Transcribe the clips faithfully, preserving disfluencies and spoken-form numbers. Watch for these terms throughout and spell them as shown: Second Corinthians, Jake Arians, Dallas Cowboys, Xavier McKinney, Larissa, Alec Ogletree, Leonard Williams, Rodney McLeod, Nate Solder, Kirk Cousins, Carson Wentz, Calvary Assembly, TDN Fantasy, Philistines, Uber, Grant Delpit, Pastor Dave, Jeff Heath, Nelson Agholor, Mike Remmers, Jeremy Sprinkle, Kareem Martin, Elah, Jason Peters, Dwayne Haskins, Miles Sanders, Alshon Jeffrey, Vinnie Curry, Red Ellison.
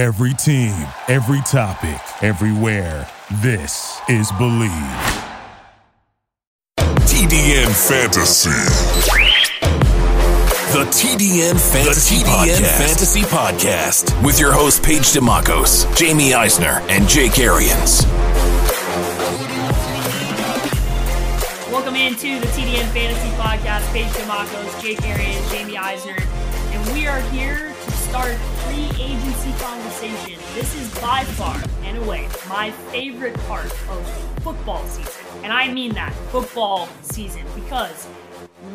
Every team, every topic, everywhere. This is Believe. T D N Fantasy. The T D N Fantasy, the T D N Podcast. Fantasy Podcast with your hosts Paige Demacos, Jamie Eisner, and Jake Arians. Welcome into the T D N Fantasy Podcast. Paige Demacos, Jake Arians, Jamie Eisner, and we are here to start free agency conversation. This is by far and away my favorite part of football season. And I mean that, football season, because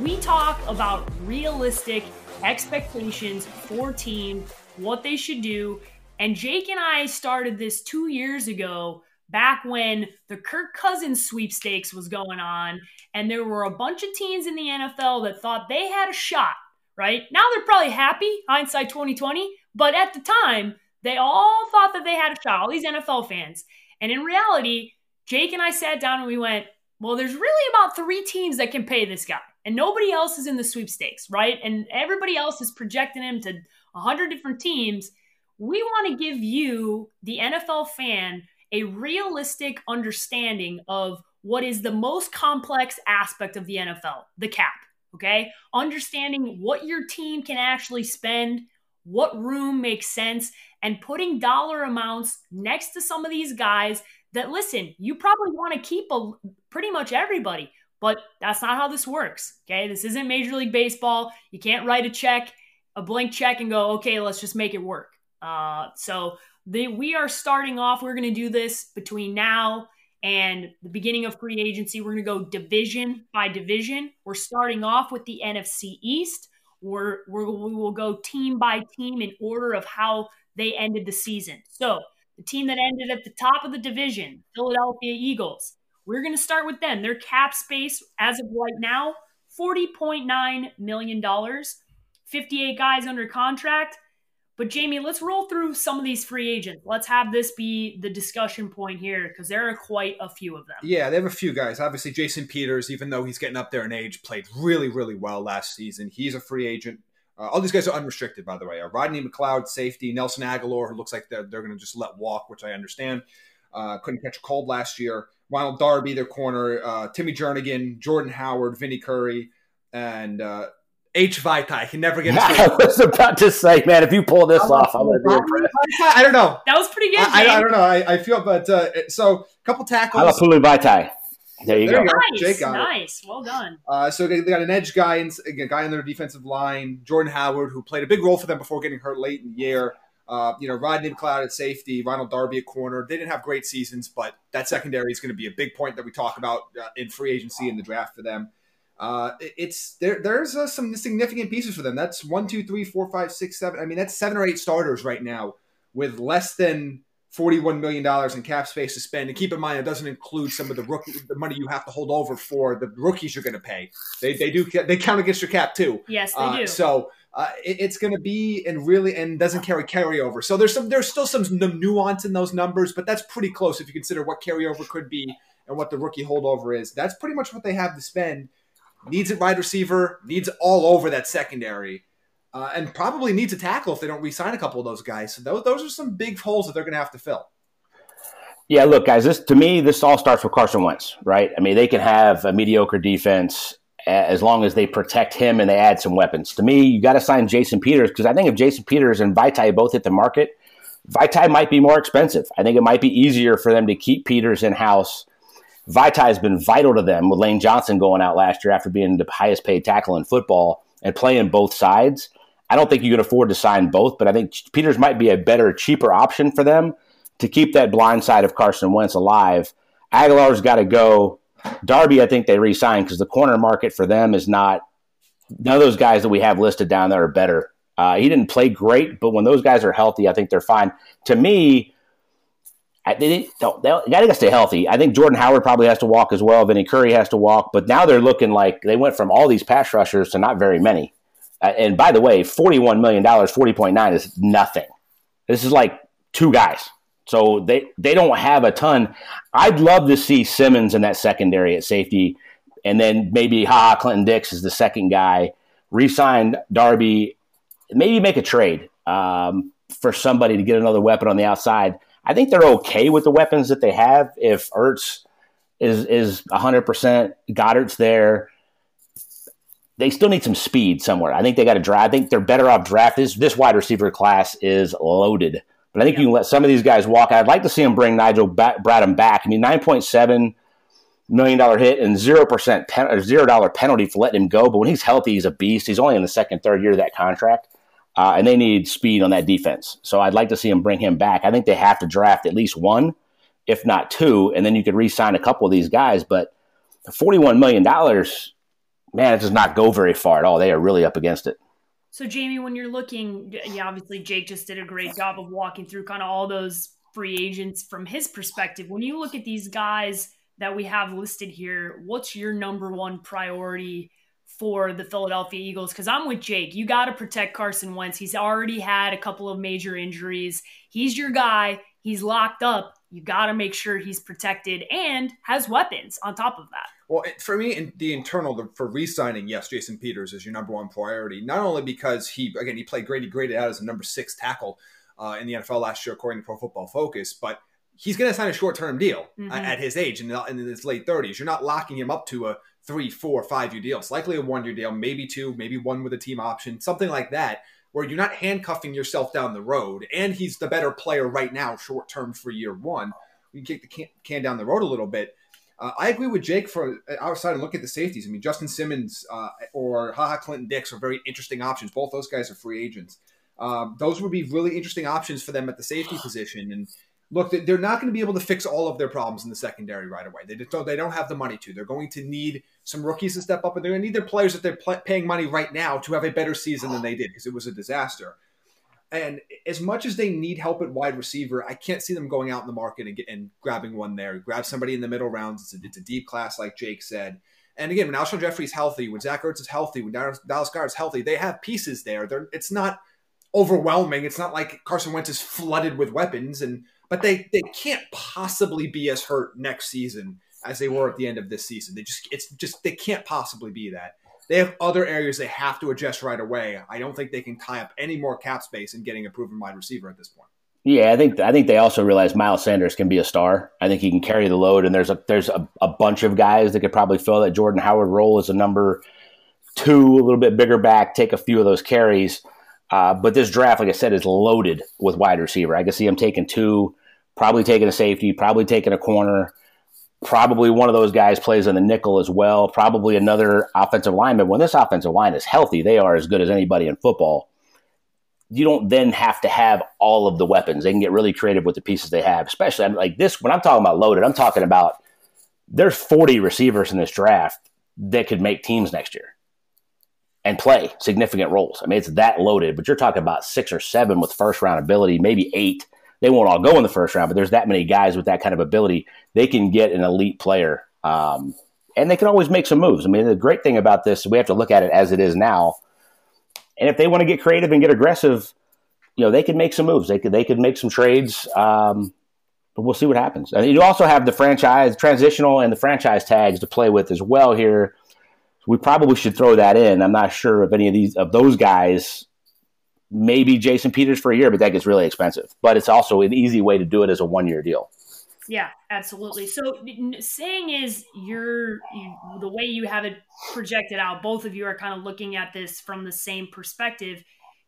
we talk about realistic expectations for teams, what they should do. And Jake and I started this two years ago, back when the Kirk Cousins sweepstakes was going on. And there were a bunch of teams in the N F L that thought they had a shot, right? Now they're probably happy, hindsight twenty twenty. But at the time, they all thought that they had a shot, all these N F L fans. And in reality, Jake and I sat down and we went, well, there's really about three teams that can pay this guy. And nobody else is in the sweepstakes, right? And everybody else is projecting him to one hundred different teams. We want to give you, the N F L fan, a realistic understanding of what is the most complex aspect of the N F L, the cap, okay? Understanding what your team can actually spend, what room makes sense, and putting dollar amounts next to some of these guys that, listen, you probably want to keep a, pretty much everybody, but that's not how this works, okay? This isn't Major League Baseball. You can't write a check, a blank check, and go, okay, let's just make it work. Uh, so the, we are starting off, we're going to do this between now and the beginning of free agency. We're going to go division by division. We're starting off with the N F C East. We're, we're, we will go team by team in order of how they ended the season. So the team that ended at the top of the division, Philadelphia Eagles, we're going to start with them. Their cap space as of right now, forty point nine million dollars, fifty-eight guys under contract. But Jamie, let's roll through some of these free agents. Let's have this be the discussion point here because there are quite a few of them. Yeah, they have a few guys. Obviously, Jason Peters, even though he's getting up there in age, played really, really well last season. He's a free agent. Uh, all these guys are unrestricted, by the way. Uh, Rodney McLeod, safety. Nelson Agholor, who looks like they're, they're going to just let walk, which I understand. Uh, couldn't catch a cold last year. Ronald Darby, their corner. Uh, Timmy Jernigan, Jordan Howard, Vinnie Curry, and uh, H. Vitae. Can never get. I was about to say, man, if you pull this I'm off, I'm going to be impressed. I don't know. That was pretty good. I, I, I don't know. I, I feel, but uh, so a couple tackles. How about Pulu Vitae? There you there go. You go. Nice, Jake got nice. It. Well done. Uh, so they, they got an edge guy and a guy on their defensive line, Jordan Howard, who played a big role for them before getting hurt late in the year. Uh, you know, Rodney McLeod at safety, Ronald Darby at corner. They didn't have great seasons, but that secondary is going to be a big point that we talk about uh, in free agency and the draft for them. Uh, it, it's there. There's uh, some significant pieces for them. That's one, two, three, four, five, six, seven. I mean, that's seven or eight starters right now with less than forty-one million dollars in cap space to spend. And keep in mind, it doesn't include some of the rookie, the money you have to hold over for the rookies you're going to pay. They they do they count against your cap too. Yes, they uh, do. So uh, it, it's going to be and really and doesn't carry carryover. So there's some there's still some nuance in those numbers, but that's pretty close if you consider what carryover could be and what the rookie holdover is. That's pretty much what they have to spend. Needs a wide receiver, needs all over that secondary. Uh, and probably needs a tackle if they don't re-sign a couple of those guys. So those, those are some big holes that they're going to have to fill. Yeah, look, guys, this to me, this all starts with Carson Wentz, right? I mean, they can have a mediocre defense as long as they protect him and they add some weapons. To me, you got to sign Jason Peters because I think if Jason Peters and Vitae both hit the market, Vitae might be more expensive. I think it might be easier for them to keep Peters in-house. Vitae has been vital to them with Lane Johnson going out last year after being the highest-paid tackle in football and playing both sides. I don't think you can afford to sign both, but I think Peters might be a better, cheaper option for them to keep that blind side of Carson Wentz alive. Aguilar's got to go. Darby, I think they re-signed because the corner market for them is not – none of those guys that we have listed down there are better. Uh, he didn't play great, but when those guys are healthy, I think they're fine. To me, I, they, they, they got to stay healthy. I think Jordan Howard probably has to walk as well. Vinnie Curry has to walk. But now they're looking like they went from all these pass rushers to not very many. And by the way, forty-one million dollars, forty point nine is nothing. This is like two guys. So they, they don't have a ton. I'd love to see Simmons in that secondary at safety. And then maybe Ha Ha Clinton-Dix is the second guy. Resign Darby. Maybe make a trade. Um, for somebody to get another weapon on the outside. I think they're okay with the weapons that they have. If Ertz is is one hundred percent, Goddard's there, they still need some speed somewhere. I think they got to drive. I think they're better off draft. This, this wide receiver class is loaded. But I think yeah. you can let some of these guys walk. I'd like to see them bring Nigel ba- Bradham back. I mean, nine point seven million dollars hit and zero percent pen- or zero dollars penalty for letting him go. But when he's healthy, he's a beast. He's only in the second, third year of that contract. Uh, and they need speed on that defense. So I'd like to see them bring him back. I think they have to draft at least one, if not two, and then you could re-sign a couple of these guys. But forty-one million dollars, man, it does not go very far at all. They are really up against it. So, Jamie, when you're looking, yeah, obviously Jake just did a great job of walking through kind of all those free agents from his perspective. When you look at these guys that we have listed here, what's your number one priority for the Philadelphia Eagles? Because I'm with Jake. You got to protect Carson Wentz. He's already had a couple of major injuries. He's your guy. He's locked up. You got to make sure he's protected and has weapons on top of that. Well, for me, in the internal, the, for re-signing, yes, Jason Peters is your number one priority. Not only because he, again, he played great. He graded out as a number six tackle uh, in the N F L last year, according to Pro Football Focus, but he's going to sign a short-term deal mm-hmm. at his age and in, in his late thirties. You're not locking him up to a three, four, five-year deal. It's likely a one-year deal, maybe two, maybe one with a team option, something like that, where you're not handcuffing yourself down the road, and he's the better player right now short-term for year one. We can kick the can, can down the road a little bit. Uh, I agree with Jake for outside and look at the safeties. I mean, Justin Simmons uh, or Ha Ha Clinton-Dix are very interesting options. Both those guys are free agents. Uh, those would be really interesting options for them at the safety position. And look, they're not going to be able to fix all of their problems in the secondary right away. They don't, they don't have the money to. They're going to need some rookies to step up, and they're going to need their players that they're pl- paying money right now to have a better season than they did because it was a disaster. And as much as they need help at wide receiver, I can't see them going out in the market and, get, and grabbing one there. Grab somebody in the middle rounds. It's a, it's a deep class, like Jake said. And again, when Alshon Jeffrey's healthy, when Zach Ertz is healthy, when Dallas Cowboys is healthy, they have pieces there. They're, it's not overwhelming. It's not like Carson Wentz is flooded with weapons, and but they, they can't possibly be as hurt next season as they were at the end of this season. They just it's just they can't possibly be that. They have other areas they have to adjust right away. I don't think they can tie up any more cap space in getting a proven wide receiver at this point. Yeah, I think I think they also realize Miles Sanders can be a star. I think he can carry the load, and there's a there's a, a bunch of guys that could probably fill that Jordan Howard role as a number two, a little bit bigger back, take a few of those carries. Uh, but this draft, like I said, is loaded with wide receiver. I can see him taking two, probably taking a safety, probably taking a corner. Probably one of those guys plays on the nickel as well. Probably another offensive lineman. When this offensive line is healthy, they are as good as anybody in football. You don't then have to have all of the weapons. They can get really creative with the pieces they have, especially like this. When I'm talking about loaded, I'm talking about there's forty receivers in this draft that could make teams next year and play significant roles. I mean, it's that loaded, but you're talking about six or seven with first round ability, maybe eight. They won't all go in the first round, but there's that many guys with that kind of ability. They can get an elite player, um, and they can always make some moves. I mean, the great thing about this, we have to look at it as it is now. And if they want to get creative and get aggressive, you know, they can make some moves. They could they could make some trades, um, but we'll see what happens. And you also have the franchise transitional and the franchise tags to play with as well here. We probably should throw that in. I'm not sure if any of these of those guys. Maybe Jason Peters for a year, but that gets really expensive. But it's also an easy way to do it as a one-year deal. Yeah, absolutely. So saying is you're you, the way you have it projected out, both of you are kind of looking at this from the same perspective.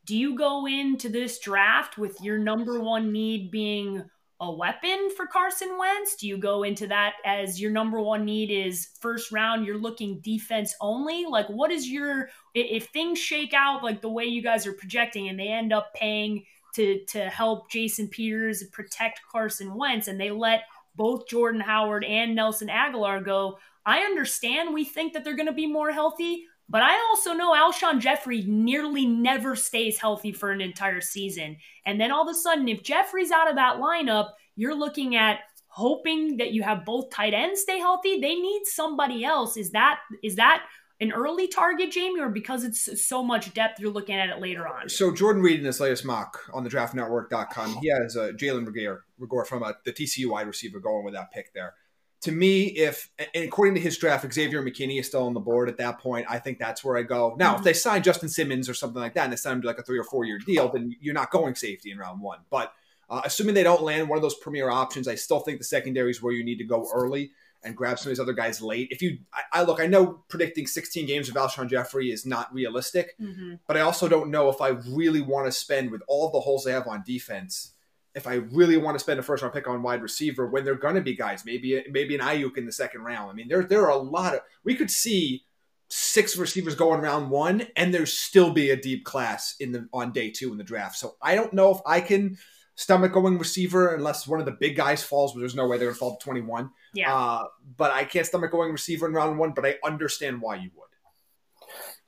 Do you go into this draft with your number one need being a weapon for Carson Wentz? Do you go into that as your number one need is first round, you're looking defense only? Like what is your, if things shake out like the way you guys are projecting and they end up paying to to help Jason Peters protect Carson Wentz and they let both Jordan Howard and Nelson Agholor go, I understand we think that they're going to be more healthy, but I also know Alshon Jeffrey nearly never stays healthy for an entire season. And then all of a sudden, if Jeffrey's out of that lineup, you're looking at hoping that you have both tight ends stay healthy. They need somebody else. Is that is that an early target, Jamie, or because it's so much depth, you're looking at it later on? So Jordan Reed in his latest mock on the draft network dot com, he has uh, Jalen Reagor from uh, the T C U wide receiver going with that pick there. to me, if and according to his draft, Xavier McKinney is still on the board at that point, I think that's where I go. Now, mm-hmm. if they sign Justin Simmons or something like that and they sign him to like a three or four year deal, then you're not going safety in round one. But uh, assuming they don't land one of those premier options, I still think the secondary is where you need to go early and grab some of these other guys late. If you, I, I look, I know predicting sixteen games of Alshon Jeffrey is not realistic, mm-hmm. but I also don't know if I really want to spend with all the holes they have on defense. If I really want to spend a first round pick on wide receiver, when they're going to be guys, maybe maybe an Ayuk in the second round. I mean, there there are a lot of we could see six receivers go in round one, and there still be a deep class in the on day two in the draft. So I don't know if I can stomach going receiver unless one of the big guys falls, but there's no way they're going to fall to twenty-one. Yeah. Uh, but I can't stomach going receiver in round one, but I understand why you would.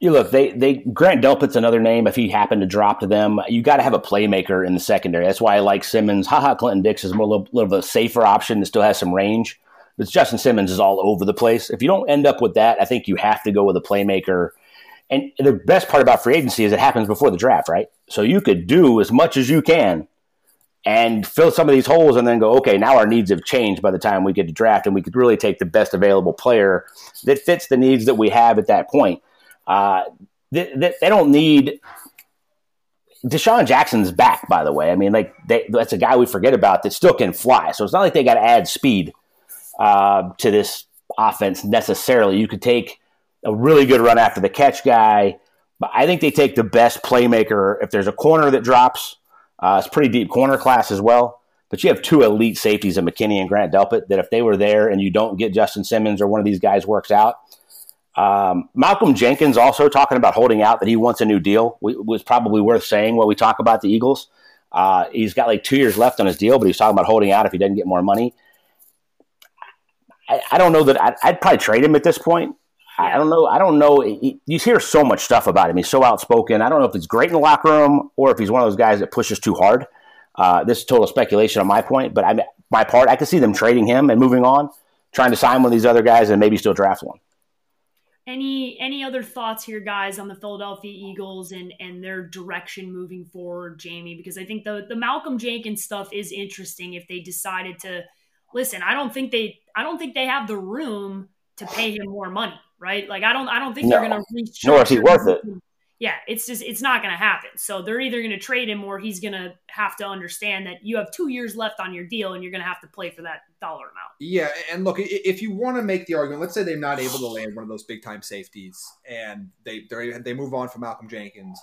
You look, they they Grant Delpit's another name. If he happened to drop to them, you got to have a playmaker in the secondary. That's why I like Simmons. Ha Ha Clinton-Dix is a little, little bit of a safer option that still has some range. But Justin Simmons is all over the place. If you don't end up with that, I think you have to go with a playmaker. And the best part about free agency is it happens before the draft, right? So you could do as much as you can and fill some of these holes and then go, okay, now our needs have changed by the time we get to draft, and we could really take the best available player that fits the needs that we have at that point. Uh, they, they, they don't need Deshaun Jackson's back, by the way. I mean, like they, that's a guy we forget about that still can fly. So it's not like they got to add speed uh, to this offense necessarily. You could take a really good run after the catch guy, but I think they take the best playmaker. If there's a corner that drops, uh, it's a pretty deep corner class as well. But you have two elite safeties in McKinney and Grant Delpit that if they were there and you don't get Justin Simmons or one of these guys works out, Um, Malcolm Jenkins also talking about holding out that he wants a new deal we, was probably worth saying while we talk about the Eagles. Uh, he's got like two years left on his deal, but he's talking about holding out if he doesn't get more money. I, I don't know that I'd, I'd probably trade him at this point. I don't know. I don't know. He, you hear so much stuff about him. He's so outspoken. I don't know if he's great in the locker room or if he's one of those guys that pushes too hard. Uh, this is total speculation on my point, but I, my part, I could see them trading him and moving on, trying to sign one of these other guys and maybe still draft one. Any any other thoughts here, guys, on the Philadelphia Eagles and, and their direction moving forward, Jamie? Because I think the, the Malcolm Jenkins stuff is interesting if they decided to listen, I don't think they I don't think they have the room to pay him more money, right? Like I don't I don't think no. they're gonna reach nor is he worth it. Yeah, it's just it's not gonna happen. So they're either gonna trade him or he's gonna have to understand that you have two years left on your deal and you're gonna have to play for that dollar amount. Yeah, and look, if you want to make the argument, let's say they're not able to land one of those big time safeties and they they move on from Malcolm Jenkins,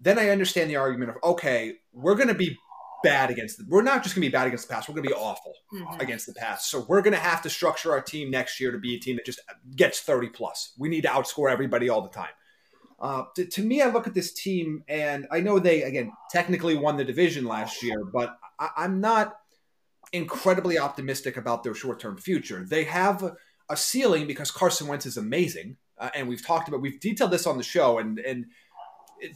then I understand the argument of okay, we're gonna be bad against the, we're not just gonna be bad against the pass, we're gonna be awful mm-hmm. against the pass. So we're gonna have to structure our team next year to be a team that just gets thirty plus. We need to outscore everybody all the time. Uh, to, to me, I look at this team, and I know they, again, technically won the division last year, but I, I'm not incredibly optimistic about their short-term future. They have a ceiling because Carson Wentz is amazing, uh, and we've talked about, we've detailed this on the show, and and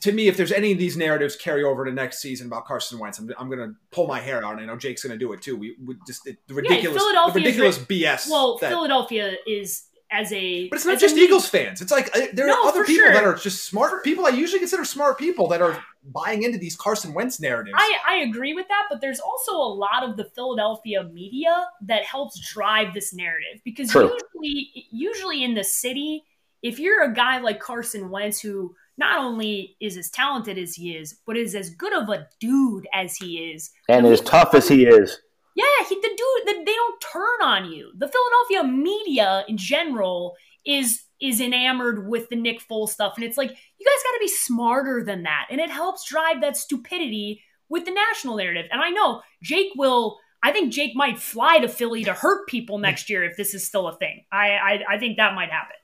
to me, if there's any of these narratives carry over to next season about Carson Wentz, I'm, I'm going to pull my hair out, and I know Jake's going to do it too. We, we just it, the ridiculous, yeah, the ridiculous B S. Well, that, Philadelphia is... As a, but it's not just Eagles fans. It's like uh, there no, are other people sure. that are just smart people. I usually consider smart people that are buying into these Carson Wentz narratives. I, I agree with that, but there's also a lot of the Philadelphia media that helps drive this narrative because True. usually, usually in the city, if you're a guy like Carson Wentz who not only is as talented as he is, but is as good of a dude as he is, and as tough as he is. Yeah, he, the dude, the, they don't turn on you. The Philadelphia media in general is is enamored with the Nick Foles stuff. And it's like, you guys got to be smarter than that. And it helps drive that stupidity with the national narrative. And I know Jake will, I think Jake might fly to Philly to hurt people next year if this is still a thing. I, I, I think that might happen.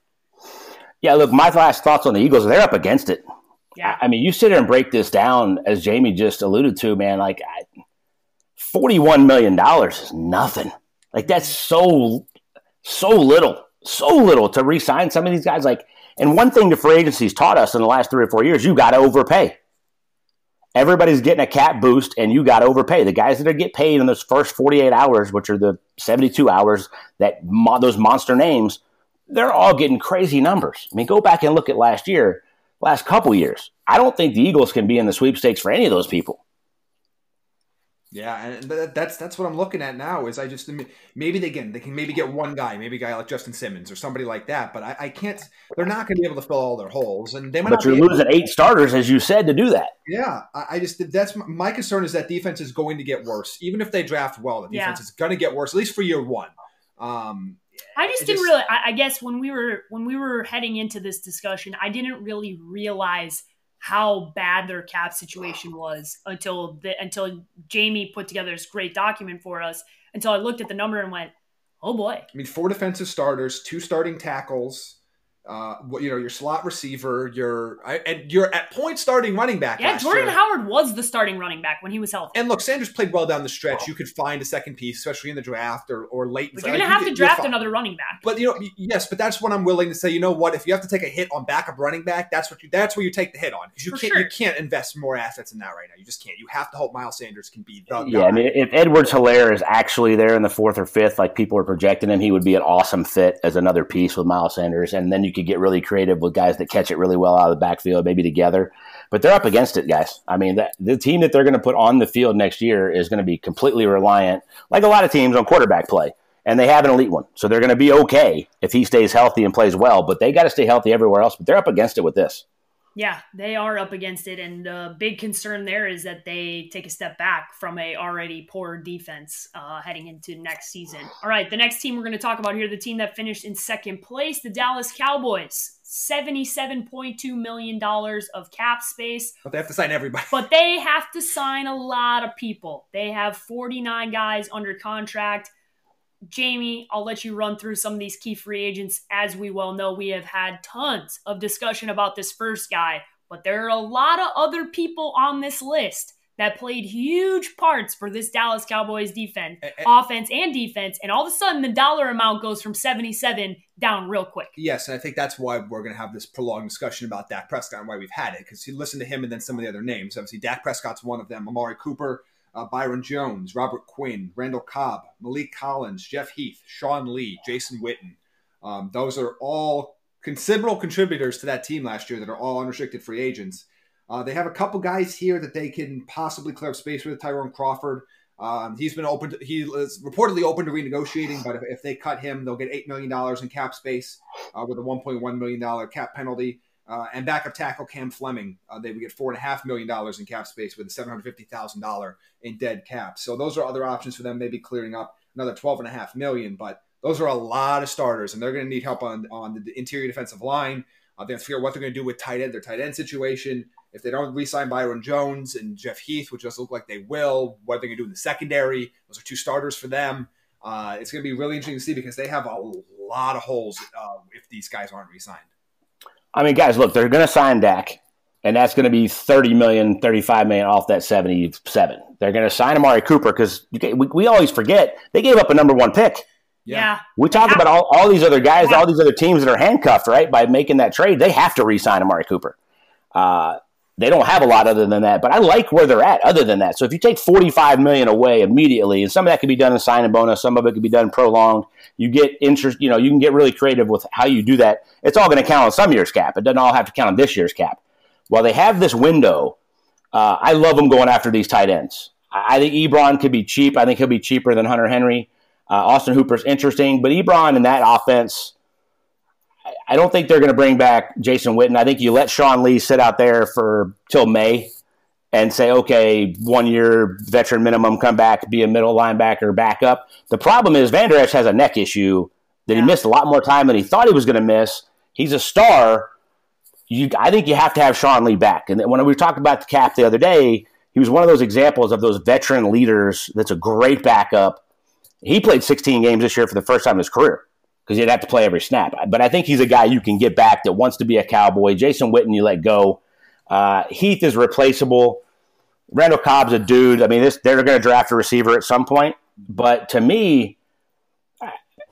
Yeah, look, my last thoughts on the Eagles, they're up against it. Yeah. I, I mean, you sit here and break this down, as Jamie just alluded to, man, like I, forty-one million dollars is nothing. Like that's so, so little, so little to re-sign some of these guys. Like, and one thing the free agency's taught us in the last three or four years, you got to overpay. Everybody's getting a cap boost and you got to overpay. The guys that are get paid in those first forty-eight hours, which are the seventy-two hours, that mo- those monster names, they're all getting crazy numbers. I mean, go back and look at last year, last couple years. I don't think the Eagles can be in the sweepstakes for any of those people. Yeah, and that, that's that's what I'm looking at now. Is I just maybe they again they can maybe get one guy, maybe a guy like Justin Simmons or somebody like that. But I, I can't. They're not going to be able to fill all their holes, and they might. But not you're losing eight starters, as you said, to do that. Yeah, I, I just that's my, my concern is that defense is going to get worse, even if they draft well. The defense yeah. is going to get worse, at least for year one. Um, I just didn't just, really. I, I guess when we were when we were heading into this discussion, I didn't really realize how bad their cap situation was until the, until Jamie put together this great document for us, until I looked at the number and went, oh boy. I mean, four defensive starters, two starting tackles, uh, you know, your slot receiver, your and you're at point starting running back. Yeah, Jordan year. Howard was the starting running back when he was healthy. And look, Sanders played well down the stretch. Oh. You could find a second piece, especially in the draft or, or late. But you're going like, to have you, to draft another running back. But, you know, yes, but that's what I'm willing to say. You know what? If you have to take a hit on backup running back, that's what you, that's where you take the hit on. Because you, sure. you can't invest more assets in that right now. You just can't. You have to hope Miles Sanders can be the Yeah, guy. I mean, if Edwards-Helaire is actually there in the fourth or fifth, like people are projecting him, he would be an awesome fit as another piece with Miles Sanders. And then you could get really creative with guys that catch it really well out of the backfield, maybe together. But they're up against it, guys. I mean, that, the team that they're going to put on the field next year is going to be completely reliant, like a lot of teams, on quarterback play. And they have an elite one. So they're going to be okay if he stays healthy and plays well. But they got to stay healthy everywhere else. But they're up against it with this. Yeah, they are up against it. And the big concern there is that they take a step back from a already poor defense uh, heading into next season. All right, the next team we're going to talk about here, the team that finished in second place, the Dallas Cowboys. seventy-seven point two million dollars of cap space. But they have to sign everybody. But they have to sign a lot of people. They have forty-nine guys under contract. Jamie, I'll let you run through some of these key free agents. As we well know, we have had tons of discussion about this first guy, but there are a lot of other people on this list that played huge parts for this Dallas Cowboys defense, and, and, offense and defense, and all of a sudden the dollar amount goes from seventy-seven down real quick. Yes, and I think that's why we're going to have this prolonged discussion about Dak Prescott and why we've had it, because you listen to him and then some of the other names. Obviously, Dak Prescott's one of them, Amari Cooper, Uh, Byron Jones, Robert Quinn, Randall Cobb, Malik Collins, Jeff Heath, Sean Lee, Jason Witten. Um, those are all considerable contributors to that team last year that are all unrestricted free agents. Uh, they have a couple guys here that they can possibly clear up space with. Tyrone Crawford. Um, he's been open. To, he is reportedly open to renegotiating, but if, if they cut him, they'll get eight million dollars in cap space uh, with a one point one million dollars cap penalty. Uh, and backup tackle Cam Fleming, uh, they would get four and a half million dollars in cap space with a seven hundred fifty thousand dollar in dead cap. So those are other options for them, maybe clearing up another twelve and a half million. But those are a lot of starters, and they're going to need help on on the interior defensive line. Uh, they have to figure out what they're going to do with tight end, their tight end situation. If they don't re-sign Byron Jones and Jeff Heath, which doesn't look like they will, what are they going to do in the secondary? Those are two starters for them. Uh, it's going to be really interesting to see because they have a lot of holes uh, if these guys aren't re-signed. I mean, guys, look, they're going to sign Dak, and that's going to be thirty million dollars, thirty-five million dollars off that seventy-seven. They're going to sign Amari Cooper because we, we always forget they gave up a number one pick. Yeah. yeah. We talk about all, all these other guys, all these other teams that are handcuffed, right, by making that trade. They have to re-sign Amari Cooper. Uh, they don't have a lot other than that, but I like where they're at other than that. So if you take forty-five million dollars away immediately, and some of that could be done in signing bonus, some of it could be done prolonged, you get interest, you know, you can get really creative with how you do that. It's all going to count on some year's cap. It doesn't all have to count on this year's cap. While they have this window, uh, I love them going after these tight ends. I, I think Ebron could be cheap. I think he'll be cheaper than Hunter Henry. Uh, Austin Hooper's interesting, but Ebron in that offense – I don't think they're going to bring back Jason Witten. I think you let Sean Lee sit out there for till May and say, okay, one year veteran minimum, come back, be a middle linebacker, back up. The problem is Van Der Esch has a neck issue that yeah. he missed a lot more time than he thought he was going to miss. He's a star. You, I think you have to have Sean Lee back. And when we talked about the cap the other day, he was one of those examples of those veteran leaders that's a great backup. He played sixteen games this year for the first time in his career, because you'd have to play every snap. But I think he's a guy you can get back that wants to be a Cowboy. Jason Witten, you let go. Uh, Heath is replaceable. Randall Cobb's a dude. I mean, this, they're going to draft a receiver at some point. But to me,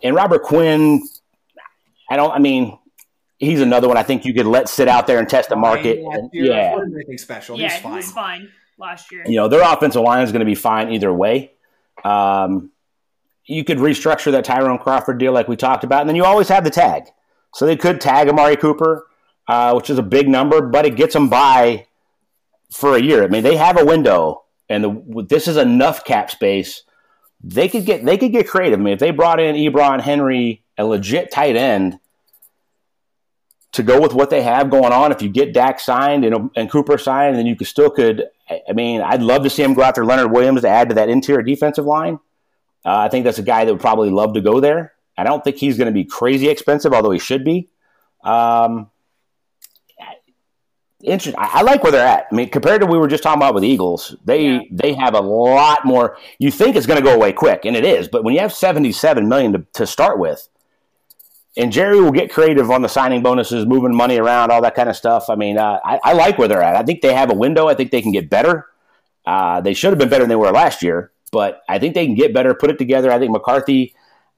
and Robert Quinn, I don't – I mean, he's another one I think you could let sit out there and test the market. And, yeah, anything special. Yeah, he's fine. He was fine last year. You know, their offensive line is going to be fine either way. Um You could restructure that Tyrone Crawford deal like we talked about, and then you always have the tag. So they could tag Amari Cooper, uh, which is a big number, but it gets them by for a year. I mean, they have a window and the, this is enough cap space. They could get they could get creative. I mean, if they brought in Ebron, Henry, a legit tight end to go with what they have going on, if you get Dak signed and, and Cooper signed, then you could still could. I mean, I'd love to see him go after Leonard Williams to add to that interior defensive line. Uh, I think that's a guy that would probably love to go there. I don't think he's going to be crazy expensive, although he should be. Um, interesting. I, I like where they're at. I mean, compared to what we were just talking about with Eagles, they yeah. they have a lot more. You think it's going to go away quick, and it is. But when you have seventy-seven million dollars to, to start with, and Jerry will get creative on the signing bonuses, moving money around, all that kind of stuff. I mean, uh, I, I like where they're at. I think they have a window. I think they can get better. Uh, they should have been better than they were last year, but I think they can get better, put it together. I think McCarthy,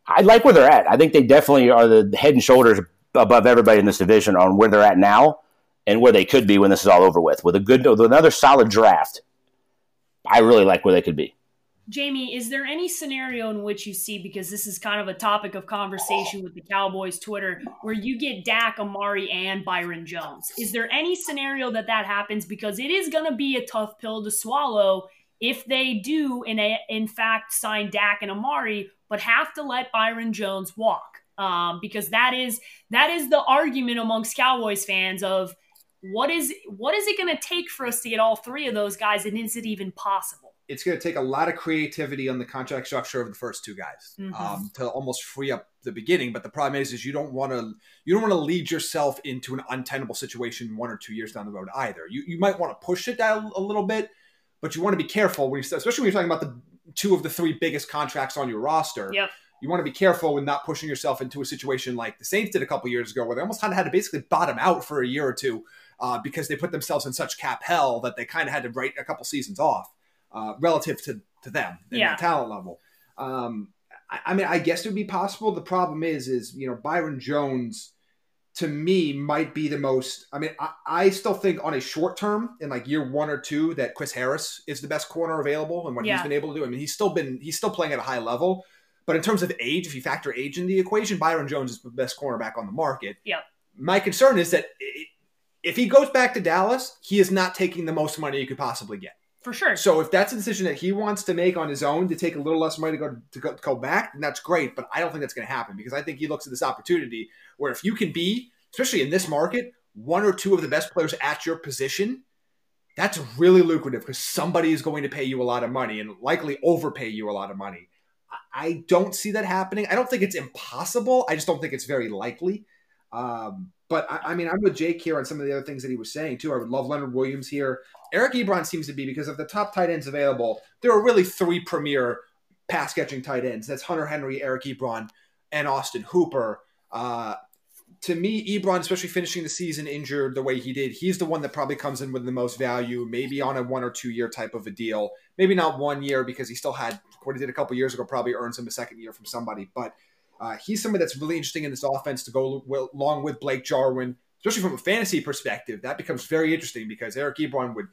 I like where they're at. I think they definitely are the head and shoulders above everybody in this division on where they're at now and where they could be when this is all over with. With a good, with another solid draft, I really like where they could be. Jamie, is there any scenario in which you see, because this is kind of a topic of conversation with the Cowboys Twitter, where you get Dak, Amari, and Byron Jones? Is there any scenario that that happens? Because it is going to be a tough pill to swallow if they do, in, a, in fact, sign Dak and Amari, but have to let Byron Jones walk. Um, because that is that is the argument amongst Cowboys fans of what is what is it going to take for us to get all three of those guys, and is it even possible? It's going to take a lot of creativity on the contract structure of the first two guys mm-hmm. um, to almost free up the beginning. But the problem is, is you don't want to you don't want to lead yourself into an untenable situation one or two years down the road either. You you might want to push it down a little bit, but you want to be careful when you, especially when you're talking about the two of the three biggest contracts on your roster. Yep. You want to be careful with not pushing yourself into a situation like the Saints did a couple years ago, where they almost kind of had to basically bottom out for a year or two uh, because they put themselves in such cap hell that they kind of had to write a couple seasons off. Uh, relative to, to them and yeah. their talent level. Um, I, I mean, I guess it would be possible. The problem is, is, you know, Byron Jones to me might be the most, I mean, I, I still think on a short term in like year one or two that Chris Harris is the best corner available and what yeah. he's been able to do. I mean, he's still been, he's still playing at a high level, but in terms of age, if you factor age in the equation, Byron Jones is the best cornerback on the market. Yeah. My concern is that it, if he goes back to Dallas, he is not taking the most money you could possibly get. For sure. So if that's a decision that he wants to make on his own to take a little less money to go to go, to go back, then that's great. But I don't think that's going to happen, because I think he looks at this opportunity where if you can be, especially in this market, one or two of the best players at your position, that's really lucrative because somebody is going to pay you a lot of money and likely overpay you a lot of money. I don't see that happening. I don't think it's impossible. I just don't think it's very likely. Um, but I, I mean, I'm with Jake here on some of the other things that he was saying too. I would love Leonard Williams here. Eric Ebron seems to be, because of the top tight ends available, there are really three premier pass catching tight ends. That's Hunter Henry, Eric Ebron, and Austin Hooper. Uh, to me, Ebron, especially finishing the season injured the way he did, he's the one that probably comes in with the most value, maybe on a one or two year type of a deal, maybe not one year because he still had what he did a couple years ago, probably earns him a second year from somebody, but Uh, he's somebody that's really interesting in this offense to go l- along with Blake Jarwin, especially from a fantasy perspective. That becomes very interesting because Eric Ebron would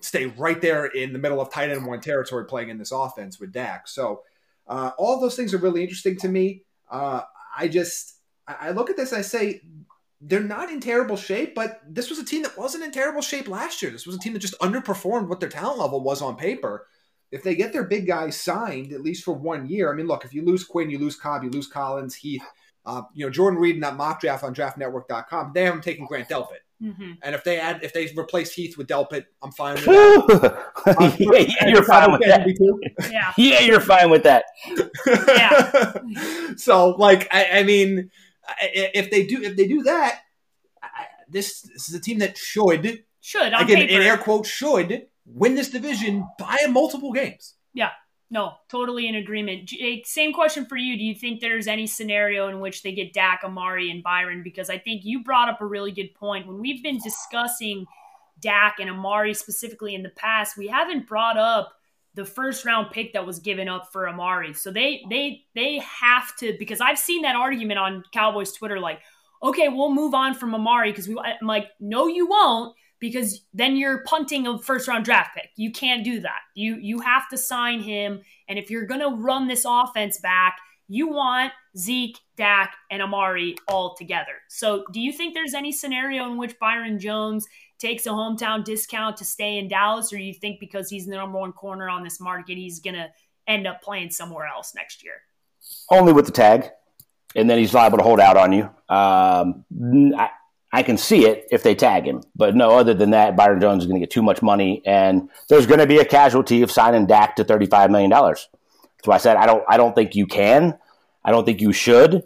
stay right there in the middle of tight end one territory playing in this offense with Dak. So uh, all those things are really interesting to me. Uh, I just I look at this and I say they're not in terrible shape, but this was a team that wasn't in terrible shape last year. This was a team that just underperformed what their talent level was on paper. If they get their big guys signed, at least for one year, I mean, look, if you lose Quinn, you lose Cobb, you lose Collins, Heath, uh, you know, Jordan Reed in that mock draft on draft network dot com, they haven't taken Grant Delpit. Mm-hmm. And if they add, if they replace Heath with Delpit, I'm fine with that. um, yeah, yeah, you're fine with that. Yeah. yeah, you're fine with that. Yeah. So, like, I, I mean, if they do, if they do that, I, this, this is a team that should, should on again, paper. in air quotes, should. win this division by multiple games. Yeah, no, totally in agreement. Jake, same question for you. Do you think there's any scenario in which they get Dak, Amari, and Byron? Because I think you brought up a really good point. When we've been discussing Dak and Amari specifically in the past, we haven't brought up the first round pick that was given up for Amari. So they they they have to, because I've seen that argument on Cowboys Twitter, like, okay, we'll move on from Amari because we. I'm like, no, you won't. Because then you're punting a first-round draft pick. You can't do that. You you have to sign him. And if you're going to run this offense back, you want Zeke, Dak, and Amari all together. So do you think there's any scenario in which Byron Jones takes a hometown discount to stay in Dallas, or you think because he's the number one corner on this market, he's going to end up playing somewhere else next year? Only with the tag, and then he's liable to hold out on you. Um, I, I can see it if they tag him, but no, other than that, Byron Jones is going to get too much money, and there's going to be a casualty of signing Dak to thirty-five million dollars. That's why I said I don't, I don't think you can. I don't think you should,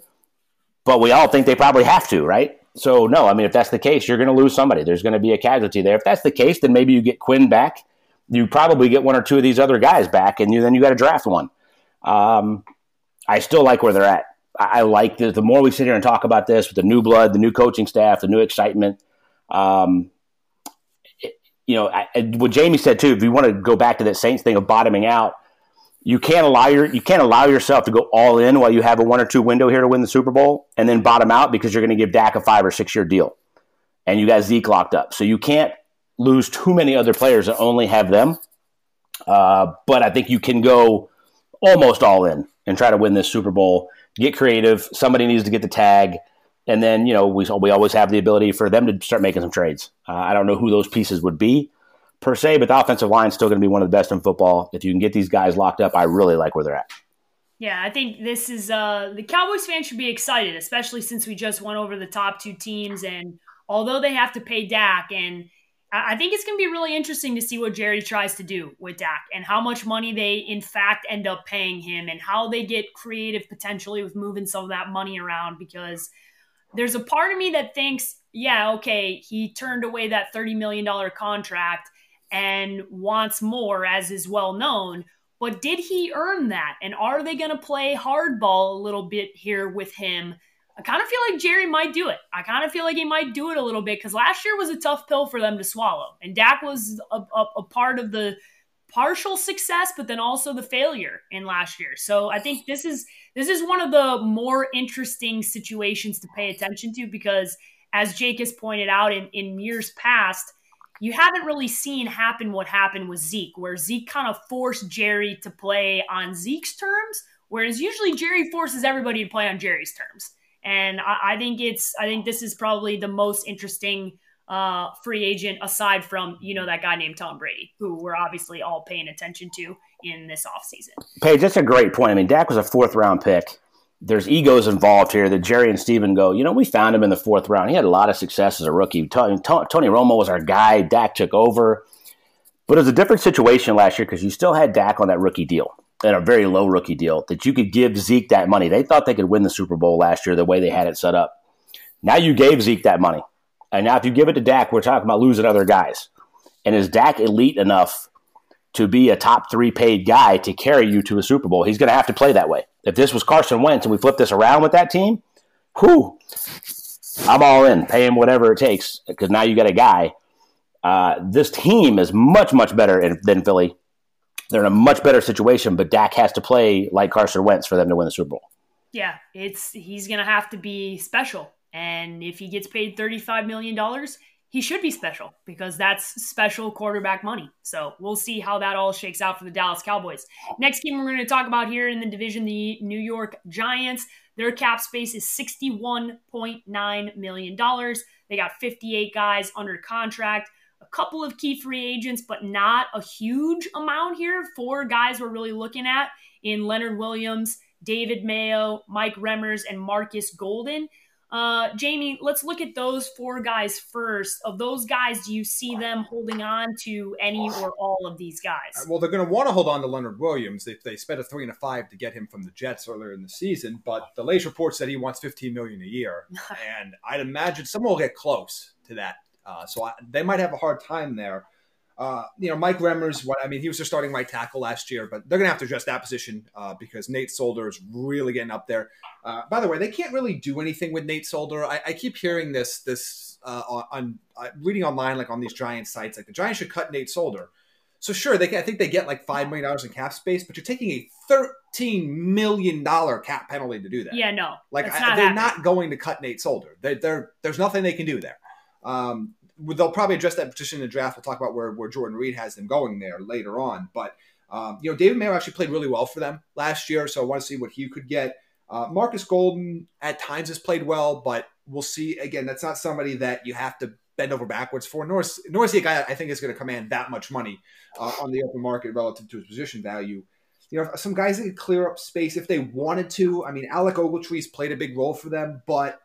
but we all think they probably have to, right? So, no, I mean, if that's the case, you're going to lose somebody. There's going to be a casualty there. If that's the case, then maybe you get Quinn back. You probably get one or two of these other guys back, and you, then you got to draft one. Um, I still like where they're at. I, I like the, the more we sit here and talk about this with the new blood, the new coaching staff, the new excitement. Um, it, you know, I, I, what Jamie said, too, if you want to go back to that Saints thing of bottoming out, You can't allow your you can't allow yourself to go all in while you have a one or two window here to win the Super Bowl and then bottom out because you're going to give Dak a five or six year deal, and you got Zeke locked up. So you can't lose too many other players and only have them. Uh, but I think you can go almost all in and try to win this Super Bowl. Get creative. Somebody needs to get the tag, and then you know we we always have the ability for them to start making some trades. Uh, I don't know who those pieces would be per se, but the offensive line is still going to be one of the best in football. If you can get these guys locked up, I really like where they're at. Yeah, I think this is uh, – the Cowboys fans should be excited, especially since we just went over the top two teams. And although they have to pay Dak, and I think it's going to be really interesting to see what Jerry tries to do with Dak and how much money they, in fact, end up paying him and how they get creative potentially with moving some of that money around, because there's a part of me that thinks, yeah, okay, he turned away that thirty million dollars contract – and wants more, as is well known, but did he earn that? And are they going to play hardball a little bit here with him? I kind of feel like Jerry might do it. I kind of feel like he might do it a little bit, because last year was a tough pill for them to swallow. And Dak was a, a, a part of the partial success, but then also the failure in last year. So I think this is this is one of the more interesting situations to pay attention to, because as Jake has pointed out in, in years past, you haven't really seen happen what happened with Zeke, where Zeke kind of forced Jerry to play on Zeke's terms, whereas usually Jerry forces everybody to play on Jerry's terms. And I, I think it's, I think this is probably the most interesting uh, free agent aside from, you know, that guy named Tom Brady, who we're obviously all paying attention to in this offseason. Paige, that's a great point. I mean, Dak was a fourth round pick. There's egos involved here that Jerry and Steven go, you know, we found him in the fourth round. He had a lot of success as a rookie. Tony, Tony Romo was our guy. Dak took over. But it was a different situation last year because you still had Dak on that rookie deal and a very low rookie deal that you could give Zeke that money. They thought they could win the Super Bowl last year the way they had it set up. Now you gave Zeke that money. And now if you give it to Dak, we're talking about losing other guys. And is Dak elite enough to be a top three paid guy to carry you to a Super Bowl? He's going to have to play that way. If this was Carson Wentz and we flip this around with that team, whew, I'm all in. Pay him whatever it takes, because now you got a guy. Uh, this team is much, much better in, than Philly. They're in a much better situation, but Dak has to play like Carson Wentz for them to win the Super Bowl. Yeah, it's he's going to have to be special. And if he gets paid thirty-five million dollars, he should be special, because that's special quarterback money. So we'll see how that all shakes out for the Dallas Cowboys. Next game we're going to talk about here in the division, the New York Giants. Their cap space is sixty-one point nine million dollars. They got fifty-eight guys under contract, a couple of key free agents, but not a huge amount here. Four guys we're really looking at in Leonard Williams, David Mayo, Mike Remmers, and Marcus Golden. Uh, Jamie, let's look at those four guys first. Of those guys, do you see them holding on to any or all of these guys? Well, they're going to want to hold on to Leonard Williams. They, they spent a three and a five to get him from the Jets earlier in the season, but the latest report said he wants fifteen million dollars a year, and I'd imagine someone will get close to that. Uh, so I, they might have a hard time there. Uh, you know, Mike Remmers, what, I mean, he was their starting right tackle last year, but they're going to have to address that position uh, because Nate Solder is really getting up there. Uh, by the way, they can't really do anything with Nate Solder. I, I keep hearing this this uh, on, on reading online, like on these Giants sites, like the Giants should cut Nate Solder. So sure, they can, I think they get like five million dollars in cap space, but you're taking a thirteen million dollars cap penalty to do that. Yeah, no. Like I, not they're happening. Not going to cut Nate Solder. They, they're, there's nothing they can do there. Um, They'll probably address that position in the draft. We'll talk about where, where Jordan Reed has them going there later on. But, um, you know, David Mayo actually played really well for them last year, so I want to see what he could get. Uh, Marcus Golden at times has played well, but we'll see. Again, that's not somebody that you have to bend over backwards for. Nor, nor is he a guy that I think is going to command that much money uh, on the open market relative to his position value. You know, some guys that could clear up space if they wanted to. I mean, Alec Ogletree's played a big role for them, but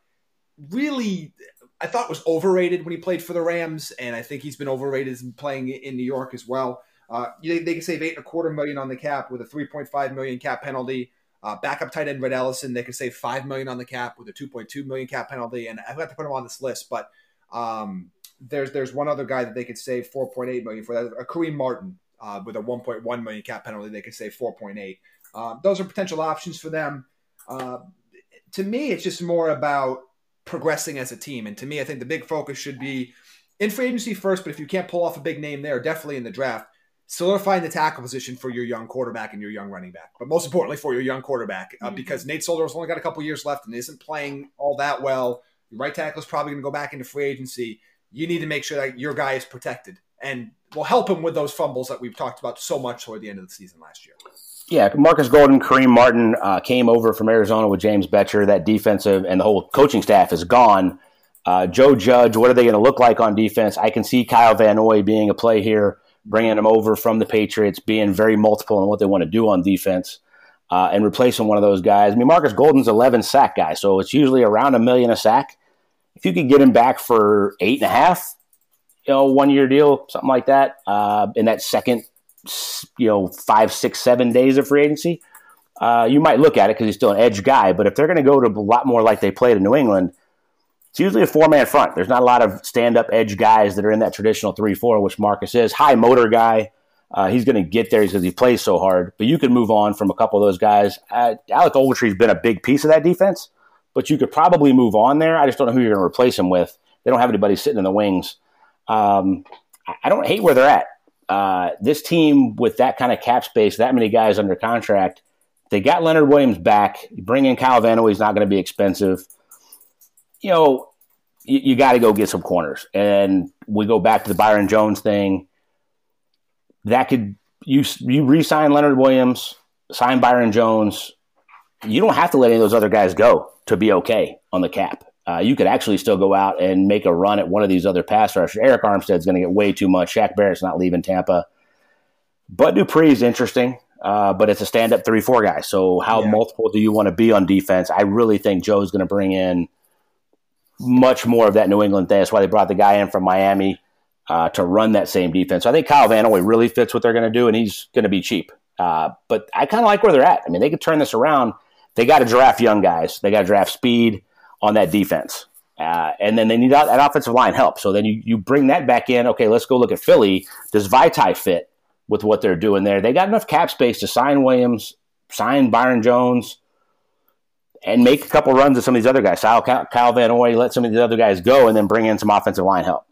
really I thought was overrated when he played for the Rams, and I think he's been overrated playing in New York as well. Uh, they, they can save eight and a quarter million on the cap with a three point five million cap penalty. Uh, backup tight end Red Ellison, they can save five million on the cap with a two point two million cap penalty. And I've got to put him on this list, but um, there's there's one other guy that they could save four point eight million for. That, Kareem Martin. Uh, with a one point one million cap penalty, they could save four point eight. Uh, those are potential options for them. Uh, to me, it's just more about progressing as a team. And to me, I think the big focus should be in free agency first, but if you can't pull off a big name there, definitely in the draft, solidifying the tackle position for your young quarterback and your young running back. But most importantly, for your young quarterback, uh, mm-hmm. because Nate Solder has only got a couple years left and isn't playing all that well. Your right tackle is probably going to go back into free agency. You need to make sure that your guy is protected. And will help him with those fumbles that we've talked about so much toward the end of the season last year. Yeah, Marcus Golden, Kareem Martin uh, came over from Arizona with James Betcher. That defensive and the whole coaching staff is gone. Uh, Joe Judge, what are they going to look like on defense? I can see Kyle Van Noy being a play here, bringing him over from the Patriots, being very multiple in what they want to do on defense, uh, and replacing one of those guys. I mean, Marcus Golden's eleven sack guy, so it's usually around a million a sack. If you could get him back for eight and a half, you know, one-year deal, something like that, uh, in that second, you know, five, six, seven days of free agency, uh, you might look at it because he's still an edge guy. But if they're going to go to a lot more like they played in New England, it's usually a four-man front. There's not a lot of stand-up edge guys that are in that traditional three four, which Marcus is. High motor guy. Uh, he's going to get there because he plays so hard. But you could move on from a couple of those guys. Uh, Alec Ogletree's been a big piece of that defense, but you could probably move on there. I just don't know who you're going to replace him with. They don't have anybody sitting in the wings. Um, I don't hate where they're at. Uh, this team with that kind of cap space, that many guys under contract, they got Leonard Williams back. You bring in Kyle Van Noy, he's not going to be expensive. You know, you, you got to go get some corners. And we go back to the Byron Jones thing. That could you you re-sign Leonard Williams, sign Byron Jones. You don't have to let any of those other guys go to be okay on the cap. Uh, you could actually still go out and make a run at one of these other pass rushers. Eric Armstead's going to get way too much. Shaq Barrett's not leaving Tampa. Bud Dupree's interesting, uh, but it's a stand-up three four guy. So how yeah. multiple do you want to be on defense? I really think Joe's going to bring in much more of that New England thing. That's why they brought the guy in from Miami uh, to run that same defense. So I think Kyle Van Noy really fits what they're going to do, and he's going to be cheap. Uh, but I kind of like where they're at. I mean, they could turn this around. They got to draft young guys. They got to draft speed on that defense. Uh, and then they need that offensive line help. So then you, you bring that back in. Okay, let's go look at Philly. Does Vitae fit with what they're doing there? They got enough cap space to sign Williams, sign Byron Jones, and make a couple runs at some of these other guys. Kyle, Kyle Van Noy, let some of these other guys go, and then bring in some offensive line help.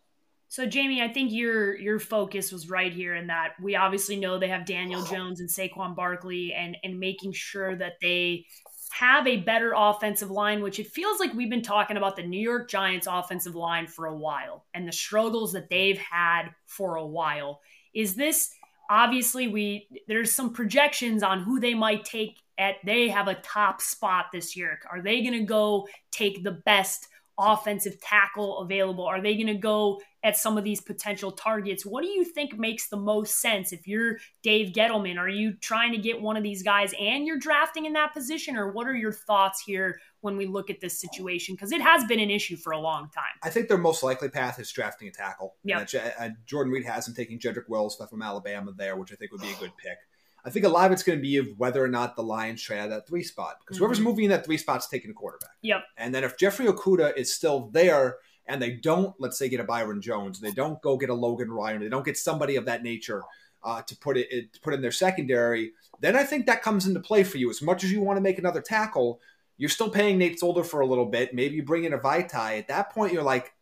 So, Jamie, I think your your focus was right here in that we obviously know they have Daniel Jones and Saquon Barkley, and and making sure that they – have a better offensive line, which it feels like we've been talking about the New York Giants offensive line for a while and the struggles that they've had for a while. Is this obviously we there's some projections on who they might take at they have a top spot this year. Are they going to go take the best offensive tackle available? Are they going to go at some of these potential targets? What do you think makes the most sense? If you're Dave Gettleman, are you trying to get one of these guys and you're drafting in that position? Or what are your thoughts here when we look at this situation? Because it has been an issue for a long time. I think their most likely path is drafting a tackle. Yeah, uh, Jordan Reed has them taking Jedrick Wills from Alabama there, which I think would be a good pick. I think a lot of it's going to be of whether or not the Lions try out that three spot. Because mm-hmm. whoever's moving in that three spot's taking a quarterback. Yep. And then if Jeffrey Okudah is still there and they don't, let's say, get a Byron Jones, they don't go get a Logan Ryan, they don't get somebody of that nature uh, to put it, it to put in their secondary, then I think that comes into play for you. As much as you want to make another tackle, you're still paying Nate Solder for a little bit. Maybe you bring in a Vitae. At that point, you're like,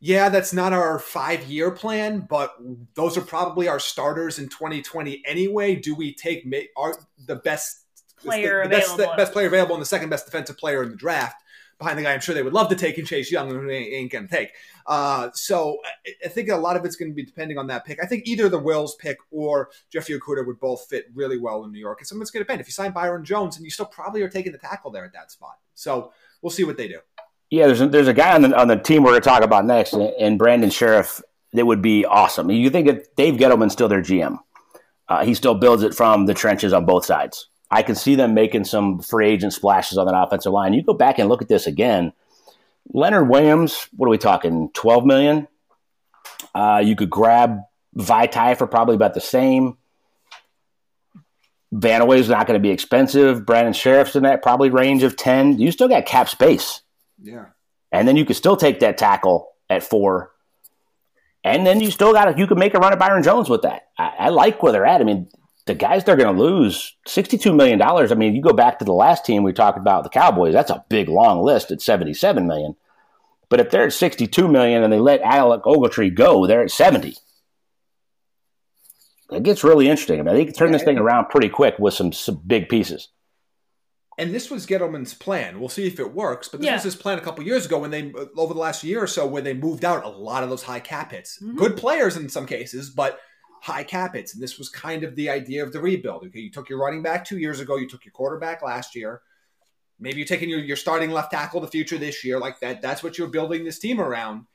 yeah, that's not our five-year plan, but those are probably our starters in twenty twenty anyway. Do we take our, the best player the, the available, best, best player available, and the second best defensive player in the draft behind the guy I'm sure they would love to take in Chase Young, who they ain't going to take? Uh, so I, I think a lot of it's going to be depending on that pick. I think either the Wills pick or Jeffrey Okudah would both fit really well in New York, and some of it's going to depend. If you sign Byron Jones, and you still probably are taking the tackle there at that spot, so we'll see what they do. Yeah, there's a, there's a guy on the on the team we're going to talk about next, and Brandon Sheriff, that would be awesome. You think if Dave Gettleman's still their G M, uh, he still builds it from the trenches on both sides. I can see them making some free agent splashes on that offensive line. You go back and look at this again. Leonard Williams, what are we talking, twelve million dollars? Uh, you could grab Vitae for probably about the same. Vanaway's not going to be expensive. Brandon Sheriff's in that probably range of ten. You still got cap space. Yeah. And then you could still take that tackle at four. And then you still got – you could make a run at Byron Jones with that. I, I like where they're at. I mean, the guys they're going to lose, sixty-two million dollars. I mean, you go back to the last team we talked about, the Cowboys, that's a big, long list at seventy-seven million dollars. But if they're at sixty-two million dollars and they let Alec Ogletree go, they're at seventy. It gets really interesting. I mean, they can turn yeah, this thing around pretty quick with some, some big pieces. And this was Gettleman's plan. We'll see if it works, but this yeah. was his plan a couple years ago when they, over the last year or so, when they moved out a lot of those high cap hits. Mm-hmm. Good players in some cases, but high cap hits. And this was kind of the idea of the rebuild. Okay, you took your running back two years ago. You took your quarterback last year. Maybe you're taking your, your starting left tackle the future this year. Like that. That's what you're building this team around.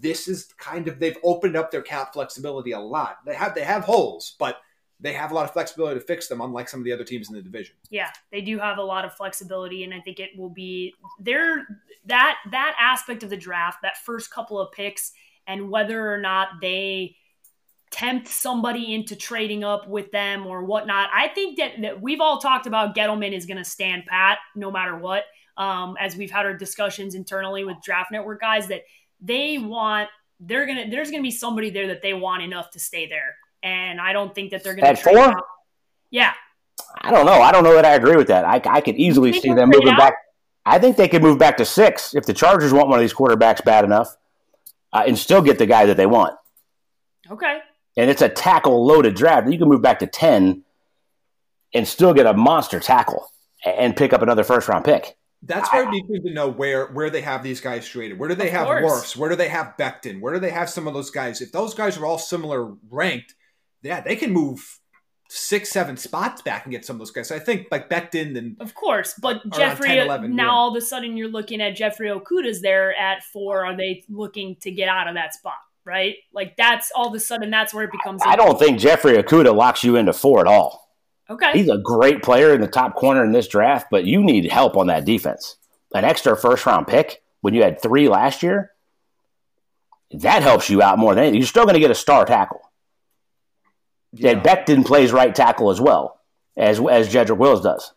This is kind of, they've opened up their cap flexibility a lot. They have, they have holes, but they have a lot of flexibility to fix them, unlike some of the other teams in the division. Yeah, they do have a lot of flexibility, and I think it will be their that that aspect of the draft, that first couple of picks, and whether or not they tempt somebody into trading up with them or whatnot. I think that, that we've all talked about Gettleman is going to stand pat no matter what, um, as we've had our discussions internally with Draft Network guys, that they want they're gonna there's gonna be somebody there that they want enough to stay there. And I don't think that they're going to trade out. Yeah. I don't know. I don't know that I agree with that. I, I could easily see them moving back. I think they could move back to six if the Chargers want one of these quarterbacks bad enough uh, and still get the guy that they want. Okay. And it's a tackle-loaded draft. You can move back to ten and still get a monster tackle and pick up another first-round pick. That's where you need to know where, where they have these guys traded. Where do they have Wirfs? Where do they have Becton? Where do they have some of those guys? If those guys are all similar ranked, yeah, they can move six, seven spots back and get some of those guys. So I think like Becton and of course, but Jeffrey ten, eleven, now yeah. all of a sudden you're looking at Jeffrey Okuda's there at four. Are they looking to get out of that spot? Right, like that's all of a sudden that's where it becomes. I, I don't think Jeffrey Okuda locks you into four at all. Okay, he's a great player in the top corner in this draft, but you need help on that defense. An extra first round pick when you had three last year, that helps you out more than anything. You're still going to get a star tackle. Yeah. And Becton plays right tackle as well, as as Jedrick Wills does.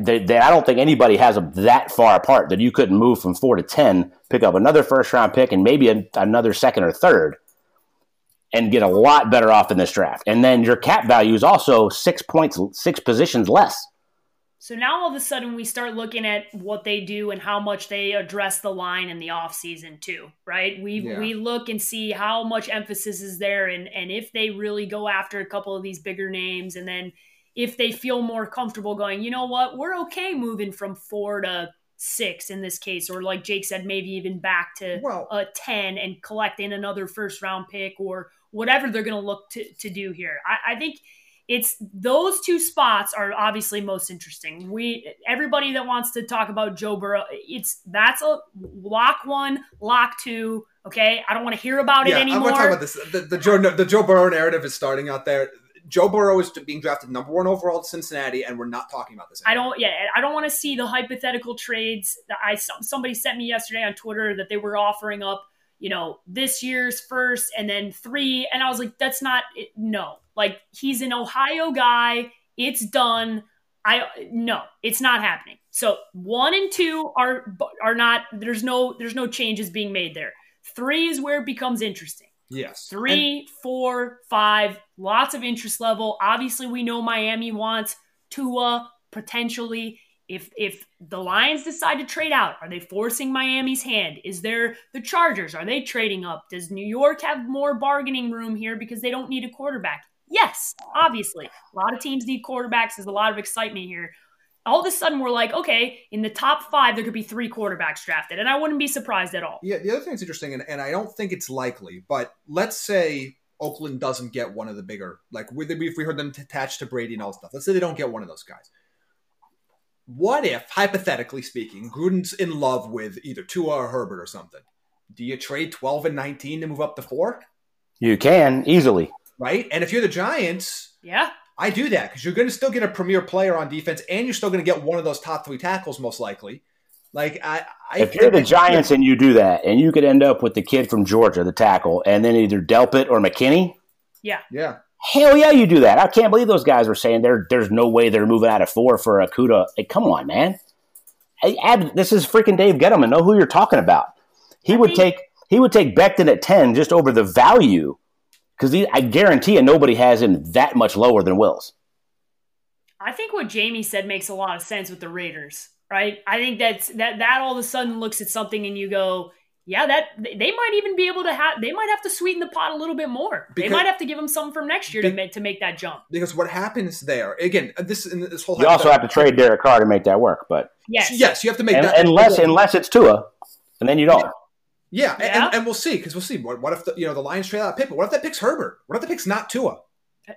They, they, I don't think anybody has them that far apart that you couldn't move from four to ten, pick up another first-round pick and maybe a, another second or third and get a lot better off in this draft. And then your cap value is also six points, six positions less. So now all of a sudden we start looking at what they do and how much they address the line in the offseason too, right? We yeah. we look and see how much emphasis is there and, and if they really go after a couple of these bigger names, and then if they feel more comfortable going, you know what, we're okay moving from four to six in this case, or like Jake said, maybe even back to well, a ten and collecting another first round pick or whatever they're going to look to, to do here. I, I think – it's those two spots are obviously most interesting. We everybody that wants to talk about Joe Burrow, it's that's a lock one, lock two. Okay, I don't want to hear about yeah, it anymore. I want to talk about this. The, the Joe the Joe Burrow narrative is starting out there. Joe Burrow is being drafted number one overall to Cincinnati, and we're not talking about this anymore. I don't. Yeah, I don't want to see the hypothetical trades. I somebody sent me yesterday on Twitter that they were offering up, you know, this year's first and then three, and I was like, that's not it, no. Like, he's an Ohio guy. It's done. I no, it's not happening. So one and two are are not. There's no there's no changes being made there. Three is where it becomes interesting. Yes. Three, and- four, five. Lots of interest level. Obviously, we know Miami wants Tua potentially. If if the Lions decide to trade out, are they forcing Miami's hand? Is there the Chargers? Are they trading up? Does New York have more bargaining room here because they don't need a quarterback? Yes, obviously. A lot of teams need quarterbacks. There's a lot of excitement here. All of a sudden, we're like, okay, in the top five, there could be three quarterbacks drafted, and I wouldn't be surprised at all. Yeah, the other thing that's interesting, and, and I don't think it's likely, but let's say Oakland doesn't get one of the bigger, like if we heard them attached to Brady and all stuff, let's say they don't get one of those guys. what if, hypothetically speaking, Gruden's in love with either Tua or Herbert or something? Do you trade twelve and nineteen to move up to four? You can, easily. Right? And if you're the Giants, yeah, I do that because you're going to still get a premier player on defense and you're still going to get one of those top three tackles most likely. Like I, I If you're the Giants and you do that, and you could end up with the kid from Georgia, the tackle, and then either Delpit or McKinney. Yeah. Yeah. Hell yeah, you do that. I can't believe those guys were saying there. There's no way they're moving out of four for Okudah. Hey, come on, man. Hey, Ab, this is freaking Dave Gettleman. Know who you're talking about. He I would mean, take he would take Becton at ten just over the value because I guarantee you nobody has him that much lower than Wills. I think what Jamie said makes a lot of sense with the Raiders, right? I think that's that that all of a sudden looks at something and you go, yeah, that they might even be able to have. They might have to sweeten the pot a little bit more. Because, they might have to give them something from next year be, to make to make that jump. Because what happens there again? This in this whole you also have to trade Derek Carr to make that work. But yes, yes, you have to make and, that unless unless it's Tua, and then you don't. Yeah, yeah. yeah. And, and we'll see because we'll see. What, what if the, you know the Lions trade out a pick? But what if that pick's Herbert? What if the pick's not Tua?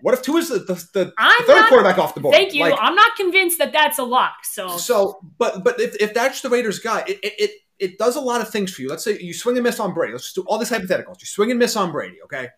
What if Tua's the, the, the third not, quarterback off the board? Thank you. Like, I'm not convinced that that's a lock. So, so, but but if, if that's the Raiders' guy, it, it it it does a lot of things for you. Let's say you swing and miss on Brady. Let's just do all these hypotheticals. You swing and miss on Brady. Okay.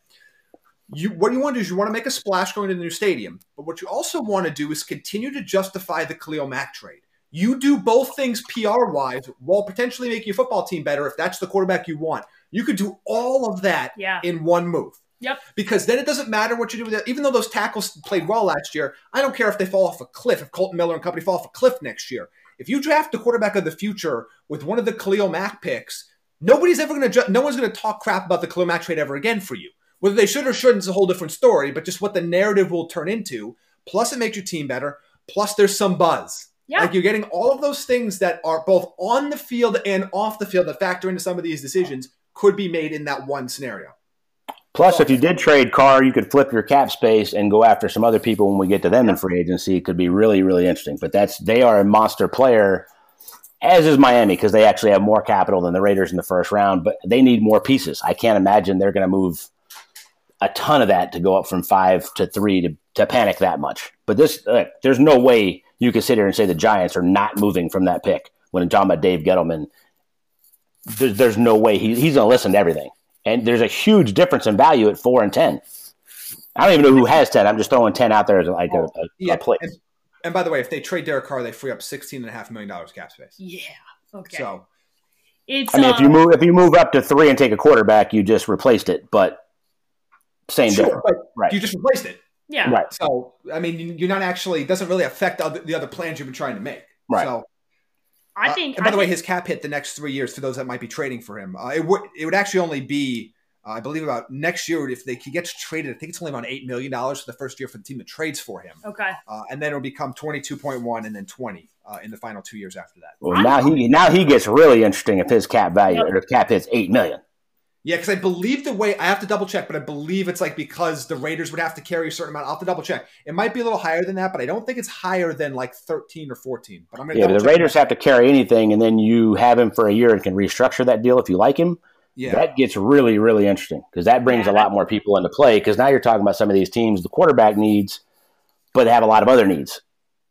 You what you want to do is you want to make a splash going to the new stadium, but what you also want to do is continue to justify the Khalil Mack trade. You do both things P R wise while potentially making your football team better if that's the quarterback you want. You could do all of that yeah. in one move. Yep. Because then it doesn't matter what you do with that. Even though those tackles played well last year, I don't care if they fall off a cliff, if Colton Miller and company fall off a cliff next year. If you draft the quarterback of the future with one of the Khalil Mack picks, nobody's ever going to ju- – no one's going to talk crap about the Khalil Mack trade ever again for you. Whether they should or shouldn't is a whole different story, but just what the narrative will turn into. Plus it makes your team better. Plus there's some buzz. Yeah. Like you're getting all of those things that are both on the field and off the field that factor into some of these decisions could be made in that one scenario. Plus, if you did trade Carr, you could flip your cap space and go after some other people when we get to them in free agency. It could be really, really interesting. But that's they are a monster player, as is Miami, because they actually have more capital than the Raiders in the first round. But they need more pieces. I can't imagine they're going to move a ton of that to go up from five to three to, to panic that much. But this, uh, there's no way you can sit here and say the Giants are not moving from that pick. When I'm talking about Dave Gettleman, there, there's no way. He, he's going to listen to everything. And there's a huge difference in value at four and ten. I don't even know who has ten. I'm just throwing ten out there as like a, a, yeah. a place. And, and by the way, if they trade Derek Carr, they free up sixteen and a half million dollars cap space. Yeah. Okay. So, it's. I mean, um, if you move if you move up to three and take a quarterback, you just replaced it. But same sure, difference, but right? You just replaced it. Yeah. Right. So I mean, you're not actually. It doesn't really affect other, the other plans you've been trying to make. Right. So, I think. Uh, and by I the way, his cap hit the next three years for those that might be trading for him. Uh, it would it would actually only be, uh, I believe, about next year if they he gets traded. I think it's only around eight million dollars for the first year for the team that trades for him. Okay, uh, and then it'll become twenty two point one, and then twenty uh, in the final two years after that. Well, now he now he gets really interesting if his cap value yep. or if cap hits eight million. Yeah, because I believe the way I have to double check, but I believe it's like because the Raiders would have to carry a certain amount. I'll have to double check. It might be a little higher than that, but I don't think it's higher than like thirteen or fourteen. But I'm gonna yeah, double check. The Raiders have to carry anything, and then you have him for a year and can restructure that deal if you like him. Yeah, that gets really, really interesting because that brings a lot more people into play. Because now you're talking about some of these teams, the quarterback needs, but they have a lot of other needs.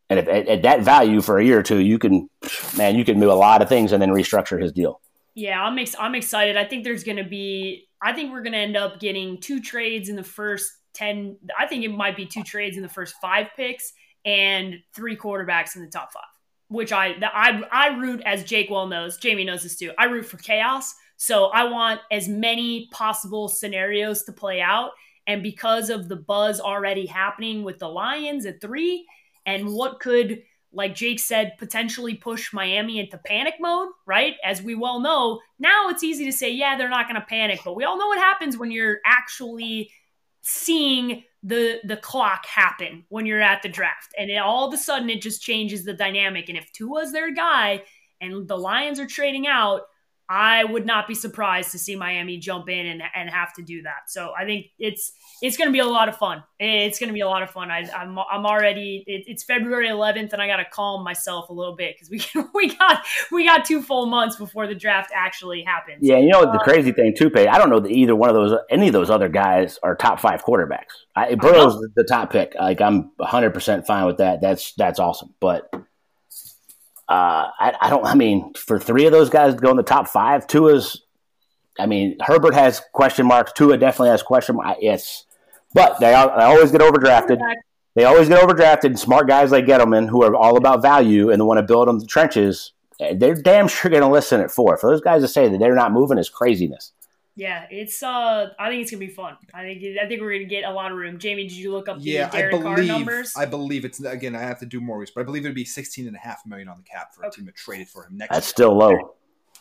And if at, at that value for a year or two, you can, man, you can move a lot of things and then restructure his deal. Yeah, I'm ex- I'm excited. I think there's going to be – I think we're going to end up getting two trades in the first ten – I think it might be two trades in the first five picks and three quarterbacks in the top five, which I I, I root, as Jake well knows, Jamie knows this too, I root for chaos. So I want as many possible scenarios to play out. And because of the buzz already happening with the Lions at three and what could – like Jake said, potentially push Miami into panic mode, right? As we well know, now it's easy to say, yeah, they're not going to panic. But we all know what happens when you're actually seeing the the clock happen when you're at the draft. And it, all of a sudden, it just changes the dynamic. And if Tua's their guy and the Lions are trading out, I would not be surprised to see Miami jump in and, and have to do that. So I think it's it's going to be a lot of fun. It's going to be a lot of fun. I, I'm I'm already it, it's February eleventh, and I got to calm myself a little bit because we can, we got we got two full months before the draft actually happens. Yeah, you know um, the crazy thing too, Paige. I don't know that either one of those any of those other guys are top five quarterbacks. I, Burrow's I the top pick. Like I'm one hundred percent fine with that. That's that's awesome, but. Uh, I, I don't. I mean, for three of those guys to go in the top five, Tua's. I mean, Herbert has question marks. Tua definitely has question marks. Yes, but they, are, they always get overdrafted. They always get overdrafted. And smart guys like Gettleman, who are all about value and they want to build them the trenches, they're damn sure going to listen at four. For those guys to say that they're not moving is craziness. Yeah, it's. Uh, I think it's gonna be fun. I think. I think we're gonna get a lot of room. Jamie, did you look up the yeah, Derek I believe, Carr numbers? I believe it's again. I have to do more research, but I believe it'd be sixteen and a half million on the cap for okay. a team that traded for him next. That's year. Still low.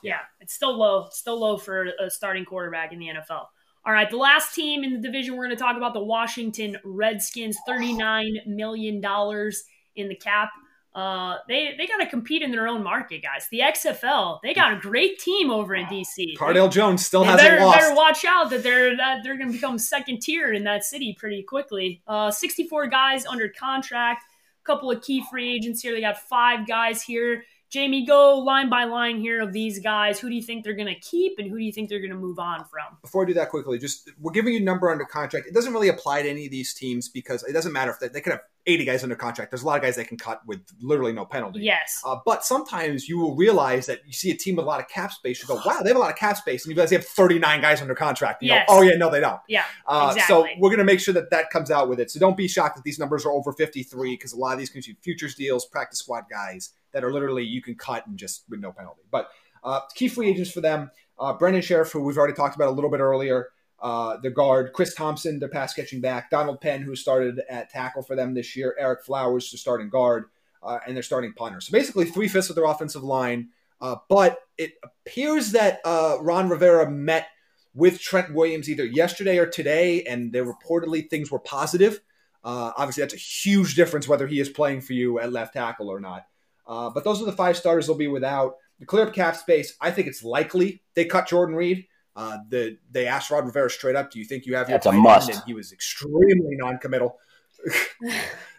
Yeah, it's still low. It's still low for a starting quarterback in the N F L. All right, the last team in the division we're going to talk about, the Washington Redskins, thirty-nine million dollars in the cap. Uh, they they got to compete in their own market, guys. The X F L, they got a great team over in D C. Cardale Jones still they hasn't better, lost. Better watch out that they're that they're going to become second tier in that city pretty quickly. Uh, sixty-four guys under contract, a couple of key free agents here. They got five guys here. Jamie, go line by line here of these guys. Who do you think they're going to keep and who do you think they're going to move on from? Before I do that quickly, just we're giving you a number under contract. It doesn't really apply to any of these teams because it doesn't matter if they, they could have eighty guys under contract. There's a lot of guys they can cut with literally no penalty. Yes. Uh, but sometimes you will realize that you see a team with a lot of cap space. You go, wow, they have a lot of cap space. And you realize they have thirty-nine guys under contract. You yes. go, oh, yeah, no, they don't. Yeah, uh, exactly. So we're going to make sure that that comes out with it. So don't be shocked that these numbers are over fifty-three because a lot of these can be futures deals, practice squad guys that are literally you can cut and just with no penalty. But uh, key free agents for them, uh, Brendan Sheriff, who we've already talked about a little bit earlier, uh, the guard, Chris Thompson, their pass catching back, Donald Penn, who started at tackle for them this year, Eric Flowers, the starting guard, uh, and their starting punter. So basically three-fifths of their offensive line. Uh, but it appears that uh, Ron Rivera met with Trent Williams either yesterday or today, and they reportedly things were positive. Uh, obviously, that's a huge difference whether he is playing for you at left tackle or not. Uh, but those are the five starters they'll be without. The clear-up cap space, I think it's likely they cut Jordan Reed. Uh, the, they asked Rod Rivera straight up, do you think you have your That's a must. And he was extremely non-committal.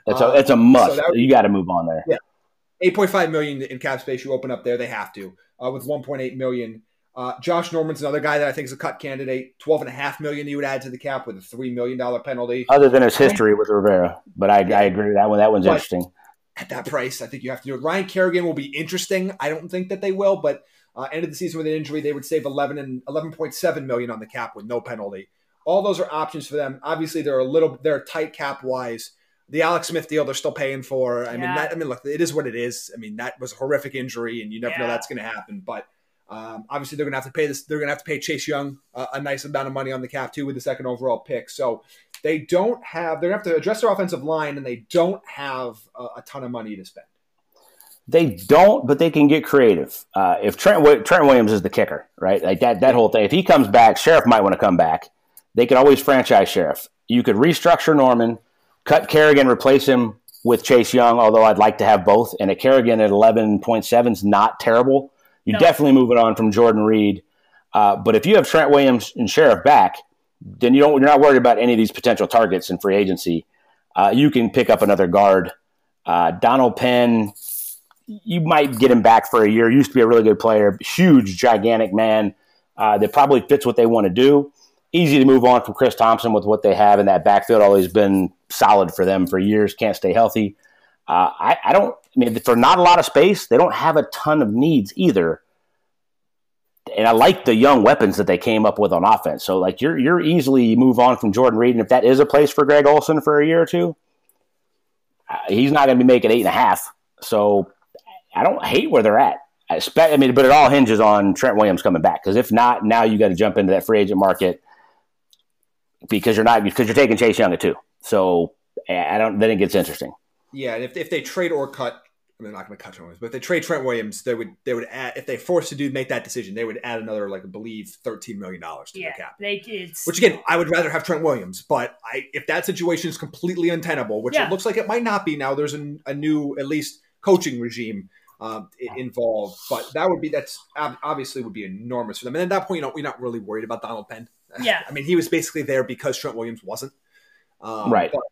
That's a, it's a must. So would, you got to move on there. Yeah, eight point five million dollars in cap space you open up there. They have to uh, with one point eight million dollars. Uh, Josh Norman's another guy that I think is a cut candidate. twelve point five million dollars he would add to the cap with a three million dollars penalty. Other than his history with Rivera. But I, I agree with that one. That one's but, interesting. At that price, I think you have to do it. Ryan Kerrigan will be interesting. I don't think that they will, but uh, end of the season with an injury, they would save eleven and eleven point seven million on the cap with no penalty. All those are options for them. Obviously, they're a little they're tight cap wise. The Alex Smith deal they're still paying for. I yeah. mean, that, I mean, look, it is what it is. I mean, that was a horrific injury, and you never yeah. know that's going to happen. But um, obviously, they're going to have to pay this. They're going to have to pay Chase Young uh, a nice amount of money on the cap too with the second overall pick. So. They don't have – they're going to have to address their offensive line, and they don't have a, a ton of money to spend. They don't, but they can get creative. Uh, if Trent Trent Williams is the kicker, right, like that that whole thing. If he comes back, Sheriff might want to come back. They could always franchise Sheriff. You could restructure Norman, cut Kerrigan, replace him with Chase Young, although I'd like to have both. And a Kerrigan at eleven point seven is not terrible. You're no. definitely moving on from Jordan Reed. Uh, but if you have Trent Williams and Sheriff back – then you don't, you're not worried about any of these potential targets in free agency. Uh, you can pick up another guard. Uh, Donald Penn, you might get him back for a year. Used to be a really good player, huge, gigantic man uh, that probably fits what they want to do. Easy to move on from Chris Thompson with what they have in that backfield. Always been solid for them for years. Can't stay healthy. Uh, I, I don't. I mean, for not a lot of space, they don't have a ton of needs either. And I like the young weapons that they came up with on offense. So, like, you're you're easily you move on from Jordan Reed, and if that is a place for Greg Olsen for a year or two, uh, he's not going to be making eight and a half. So, I don't hate where they're at. I, expect, I mean, but it all hinges on Trent Williams coming back because if not, now you got to jump into that free agent market because you're not because you're taking Chase Young at two. So, I don't. Then it gets interesting. Yeah, and if if they trade or cut. They're not going to cut Trent Williams, but if they trade Trent Williams, they would they would add if they forced to do make that decision, they would add another like I believe thirteen million dollars to yeah, their cap. They, it's, which again, I would rather have Trent Williams, but I if that situation is completely untenable, which yeah. it looks like it might not be now. There's a, a new at least coaching regime uh, involved, but that would be that's obviously would be enormous for them. And at that point, you know, we're not really worried about Donald Penn. Yeah, I mean, he was basically there because Trent Williams wasn't um, right. But,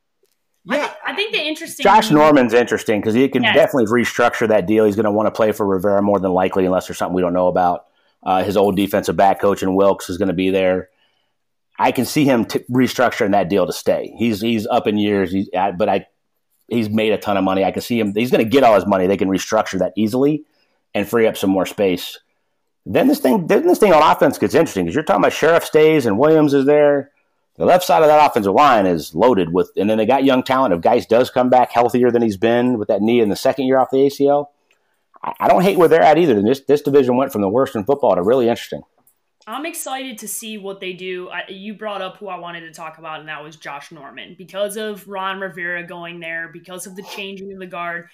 yeah. I, th- I think the interesting Josh Norman's interesting because he can yes. definitely restructure that deal. He's going to want to play for Rivera more than likely, unless there's something we don't know about. Uh, his old defensive back coach in Wilkes is going to be there. I can see him t- restructuring that deal to stay. He's he's up in years, he's, I, but I he's made a ton of money. I can see him. He's going to get all his money. They can restructure that easily and free up some more space. Then this thing, then this thing on offense gets interesting because you're talking about Sheriff stays and Williams is there. The left side of that offensive line is loaded with, and then they got young talent. If Geis does come back healthier than he's been with that knee in the second year off the A C L, I, I don't hate where they're at either. And this this division went from the worst in football to really interesting. I'm excited to see what they do. I, you brought up who I wanted to talk about, and that was Josh Norman. Because of Ron Rivera going there, because of the changing of the guard,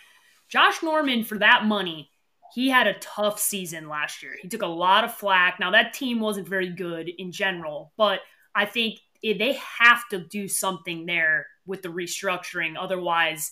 Josh Norman, for that money, he had a tough season last year. He took a lot of flack. Now, that team wasn't very good in general, but I think they have to do something there with the restructuring. Otherwise,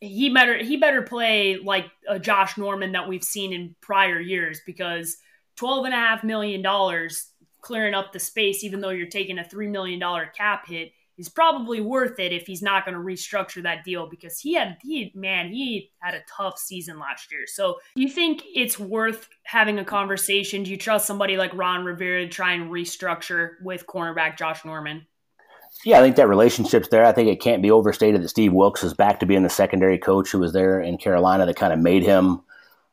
he better, he better play like a Josh Norman that we've seen in prior years, because – twelve point five million dollars clearing up the space, even though you're taking a three million dollars cap hit, is probably worth it if he's not going to restructure that deal, because he had, he, man, he had a tough season last year. So do you think it's worth having a conversation? Do you trust somebody like Ron Rivera to try and restructure with cornerback Josh Norman? Yeah, I think that relationship's there. I think it can't be overstated that Steve Wilkes is back to being the secondary coach who was there in Carolina that kind of made him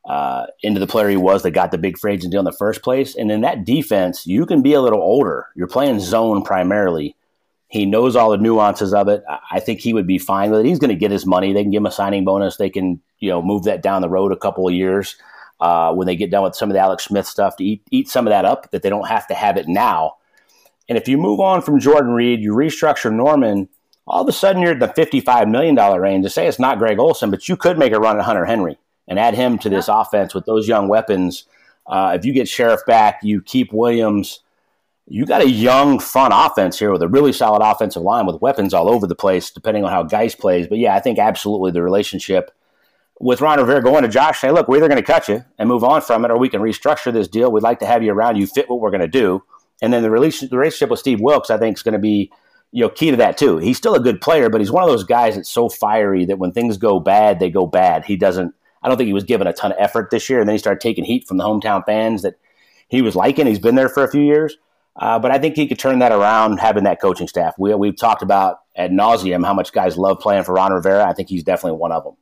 Uh, into the player he was that got the big free agent deal in the first place. And in that defense, you can be a little older. You're playing zone primarily. He knows all the nuances of it. I think he would be fine with it. He's going to get his money. They can give him a signing bonus. They can, you know, move that down the road a couple of years uh, when they get done with some of the Alex Smith stuff to eat, eat some of that up, that they don't have to have it now. And if you move on from Jordan Reed, you restructure Norman, all of a sudden you're in the fifty-five million dollars range. To say it's not Greg Olsen, but you could make a run at Hunter Henry and add him to this offense with those young weapons. Uh, if you get Sheriff back, you keep Williams. You got a young, fun offense here with a really solid offensive line with weapons all over the place, depending on how Geis plays. But, yeah, I think absolutely the relationship with Ron Rivera going to Josh, saying, look, we're either going to cut you and move on from it, or we can restructure this deal. We'd like to have you around. You fit what we're going to do. And then the relationship with Steve Wilkes, I think, is going to be, you know, key to that too. He's still a good player, but he's one of those guys that's so fiery that when things go bad, they go bad. He doesn't. I don't think he was given a ton of effort this year. And then he started taking heat from the hometown fans that he was liking. He's been there for a few years. Uh, but I think he could turn that around having that coaching staff. We, we've talked about ad nauseum how much guys love playing for Ron Rivera. I think he's definitely one of them.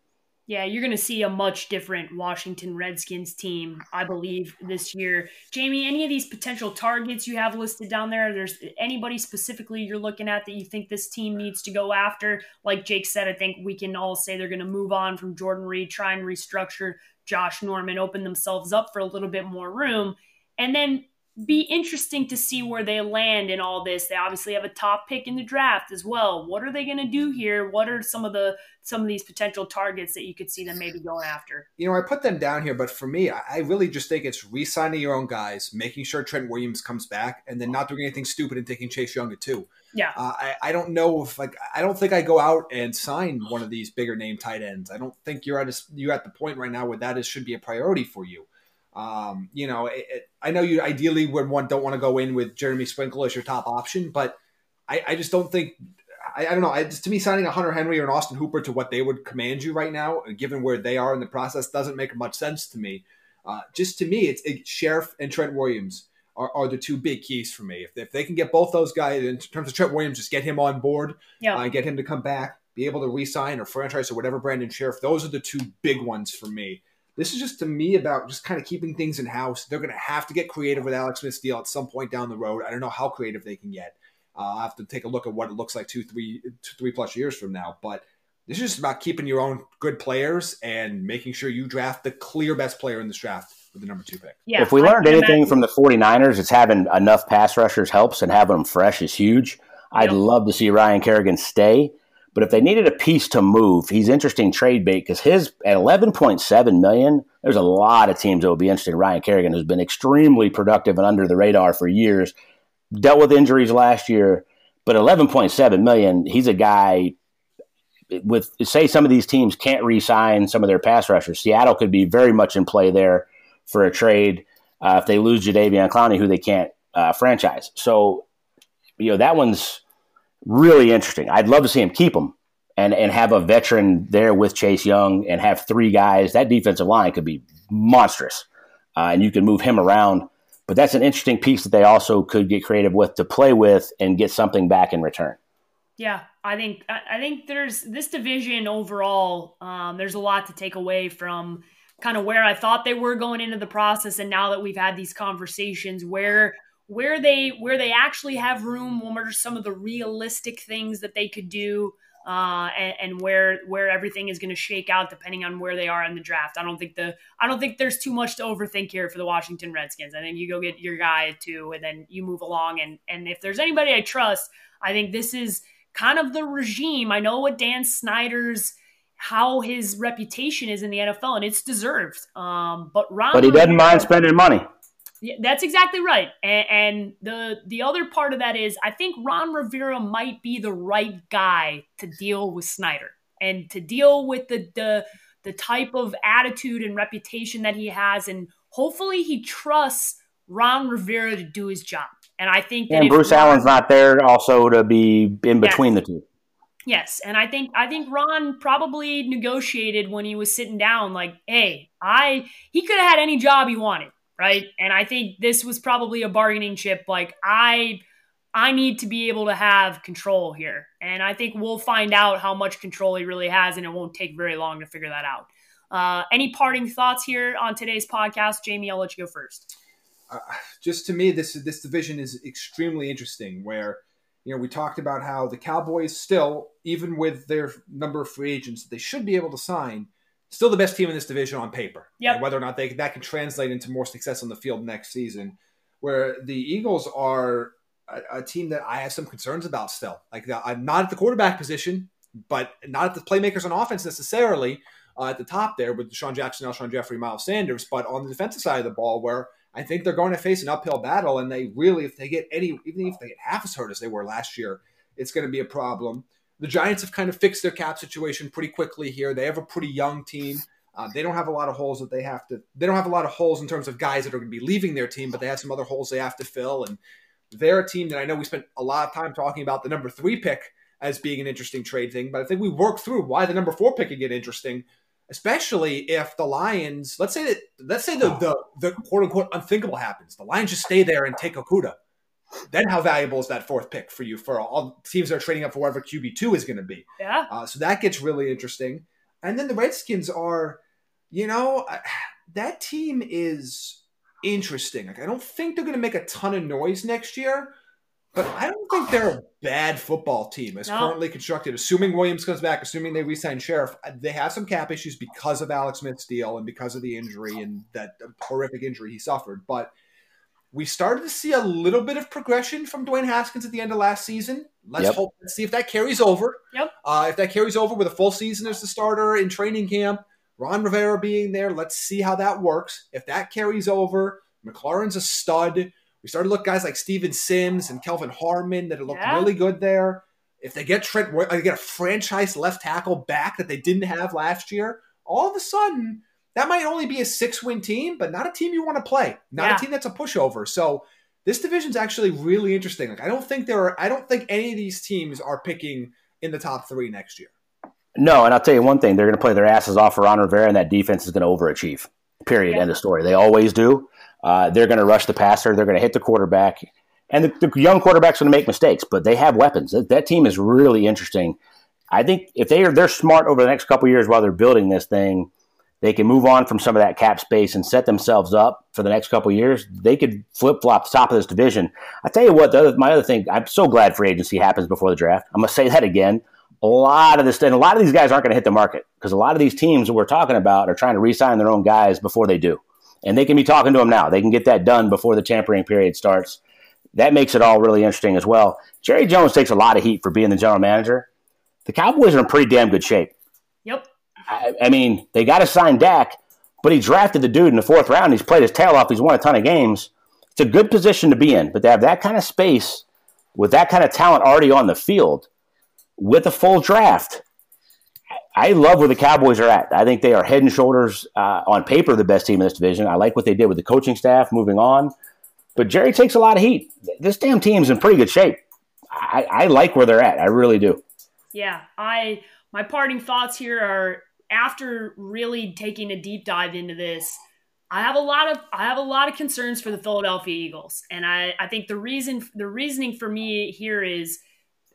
Yeah, you're going to see a much different Washington Redskins team, I believe, this year. Jamie, any of these potential targets you have listed down there, there's anybody specifically you're looking at that you think this team needs to go after? Like Jake said, I think we can all say they're going to move on from Jordan Reed, try and restructure Josh Norman, open themselves up for a little bit more room, and then be interesting to see where they land in all this. They obviously have a top pick in the draft as well. What are they going to do here? What are some of the some of these potential targets that you could see them maybe going after? You know, I put them down here, but for me, I really just think it's re-signing your own guys, making sure Trent Williams comes back, and then not doing anything stupid and taking Chase Young at two. Yeah. Uh, I, I don't know if, like, I don't think I go out and sign one of these bigger name tight ends. I don't think you're at a, you're at the point right now where that is should be a priority for you. Um, you know, it, it, I know you ideally would want, don't want to go in with Jeremy Sprinkle as your top option, but I, I just don't think, I, I don't know. I just, to me, signing a Hunter Henry or an Austin Hooper to what they would command you right now, given where they are in the process, doesn't make much sense to me. Uh, just to me, it's it, Sheriff and Trent Williams are, are the two big keys for me. If, if they can get both those guys in terms of Trent Williams, just get him on board, yeah. uh, get him to come back, be able to re-sign or franchise or whatever Brandon Sheriff. Those are the two big ones for me. This is just, to me, about just kind of keeping things in-house. They're going to have to get creative with Alex Smith's deal at some point down the road. I don't know how creative they can get. Uh, I'll have to take a look at what it looks like two, three, two, three plus years from now. But this is just about keeping your own good players and making sure you draft the clear best player in this draft with the number two pick. Yeah, if we learned anything from the 49ers, it's having enough pass rushers helps, and having them fresh is huge. I'd yeah. love to see Ryan Kerrigan stay. But if they needed a piece to move, he's interesting trade bait, because his at eleven point seven million dollars, there's a lot of teams that would be interested in Ryan Kerrigan, who's been extremely productive and under the radar for years, dealt with injuries last year. But eleven point seven million dollars, he's a guy with, say some of these teams can't re-sign some of their pass rushers. Seattle could be very much in play there for a trade uh, if they lose Jadeveon Clowney, who they can't uh, franchise. So, you know, that one's really interesting. I'd love to see him keep him and, and have a veteran there with Chase Young and have three guys. That defensive line could be monstrous, uh, and you can move him around. But that's an interesting piece that they also could get creative with to play with and get something back in return. Yeah, I think I think there's this division overall, um, there's a lot to take away from kind of where I thought they were going into the process. And now that we've had these conversations where where they where they actually have room, what are some of the realistic things that they could do, uh, and, and where where everything is going to shake out depending on where they are in the draft. I don't think the I don't think there's too much to overthink here for the Washington Redskins. I think you go get your guy at two and then you move along. And, and if there's anybody I trust, I think this is kind of the regime. I know what Dan Snyder's, how his reputation is in the N F L, and it's deserved. Um, but Ron, but he doesn't mind spending money. Yeah, that's exactly right. And, and the the other part of that is, I think Ron Rivera might be the right guy to deal with Snyder and to deal with the the, the type of attitude and reputation that he has, and hopefully he trusts Ron Rivera to do his job. And I think that and Bruce Ron, Allen's not there also to be in between yes. the two. Yes, and I think I think Ron probably negotiated when he was sitting down, like, hey, I he could have had any job he wanted, right? And I think this was probably a bargaining chip, like, I I need to be able to have control here. And I think we'll find out how much control he really has, and it won't take very long to figure that out. Uh, any parting thoughts here on today's podcast? Jamie, I'll let you go first. Uh, just to me, this this division is extremely interesting where, you know, we talked about how the Cowboys still, even with their number of free agents that they should be able to sign, still the best team in this division on paper. Yep. And whether or not they that can translate into more success on the field next season, where the Eagles are a, a team that I have some concerns about still. Like, I'm not at the quarterback position, but not at the playmakers on offense necessarily uh, at the top there with Deshaun Jackson, Alshon Jeffrey, Miles Sanders, but on the defensive side of the ball where I think they're going to face an uphill battle, and they really, if they get any, even if they get half as hurt as they were last year, it's going to be a problem. The Giants have kind of fixed their cap situation pretty quickly here. They have a pretty young team. Uh, they don't have a lot of holes that they have to, they don't have a lot of holes in terms of guys that are going to be leaving their team, but they have some other holes they have to fill. And they're a team that I know we spent a lot of time talking about the number three pick as being an interesting trade thing, but I think we worked through why the number four pick could get interesting. Especially if the Lions, let's say that, let's say the, the the quote unquote unthinkable happens, the Lions just stay there and take Okuda. Then how valuable is that fourth pick for you for all teams that are trading up for whatever Q B two is going to be? Yeah. Uh, so that gets really interesting. And then the Redskins are, you know, that team is interesting. Like, I don't think they're going to make a ton of noise next year, but I don't think they're a bad football team as no. currently constructed. Assuming Williams comes back, assuming they re-sign Sheriff, they have some cap issues because of Alex Smith's deal and because of the injury and that horrific injury he suffered. But we started to see a little bit of progression from Dwayne Haskins at the end of last season. Let's yep. hope let's see if that carries over. Yep. Uh, if that carries over with a full season as the starter in training camp, Ron Rivera being there, let's see how that works. If that carries over, McLaurin's a stud. We started to look guys like Steven Sims and Kelvin Harmon that looked yeah. really good there. If they get Trent, they get a franchise left tackle back that they didn't have last year, all of a sudden that might only be a six-win team, but not a team you want to play, not yeah. a team that's a pushover. So this division's actually really interesting. Like, I don't think there are, I don't think any of these teams are picking in the top three next year. No, and I'll tell you one thing: they're going to play their asses off for Ron Rivera, and that defense is going to overachieve. Period. Yeah. End of story. They always do. Uh, they're going to rush the passer. They're going to hit the quarterback. And the, the young quarterback's going to make mistakes, but they have weapons. That, that team is really interesting. I think if they are, they're smart over the next couple of years while they're building this thing, they can move on from some of that cap space and set themselves up for the next couple of years. They could flip-flop the top of this division. I tell you what, the other, my other thing, I'm so glad free agency happens before the draft. I'm going to say that again. A lot of this, and a lot of these guys aren't going to hit the market because a lot of these teams that we're talking about are trying to re-sign their own guys before they do. And they can be talking to them now. They can get that done before the tampering period starts. That makes it all really interesting as well. Jerry Jones takes a lot of heat for being the general manager. The Cowboys are in pretty damn good shape. Yep. I, I mean, they got to sign Dak, but he drafted the dude in the fourth round. He's played his tail off. He's won a ton of games. It's a good position to be in, but to have that kind of space with that kind of talent already on the field with a full draft, I love where the Cowboys are at. I think they are head and shoulders uh, on paper the best team in this division. I like what they did with the coaching staff moving on. But Jerry takes a lot of heat. This damn team's in pretty good shape. I, I like where they're at. I really do. Yeah. I my parting thoughts here are, after really taking a deep dive into this, I have a lot of I have a lot of concerns for the Philadelphia Eagles. And I, I think the reason the reasoning for me here is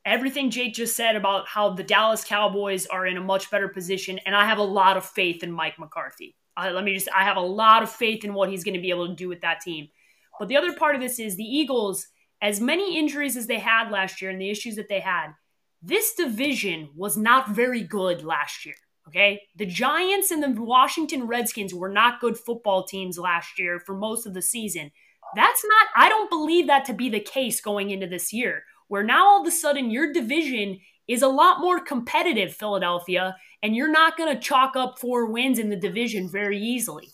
everything Jake just said about how the Dallas Cowboys are in a much better position, and I have a lot of faith in Mike McCarthy. Uh, let me just, I have a lot of faith in what he's going to be able to do with that team. But the other part of this is the Eagles, as many injuries as they had last year and the issues that they had, this division was not very good last year, okay? The Giants and the Washington Redskins were not good football teams last year for most of the season. That's not, I don't believe that to be the case going into this year, where now all of a sudden your division is a lot more competitive, Philadelphia, and you're not going to chalk up four wins in the division very easily.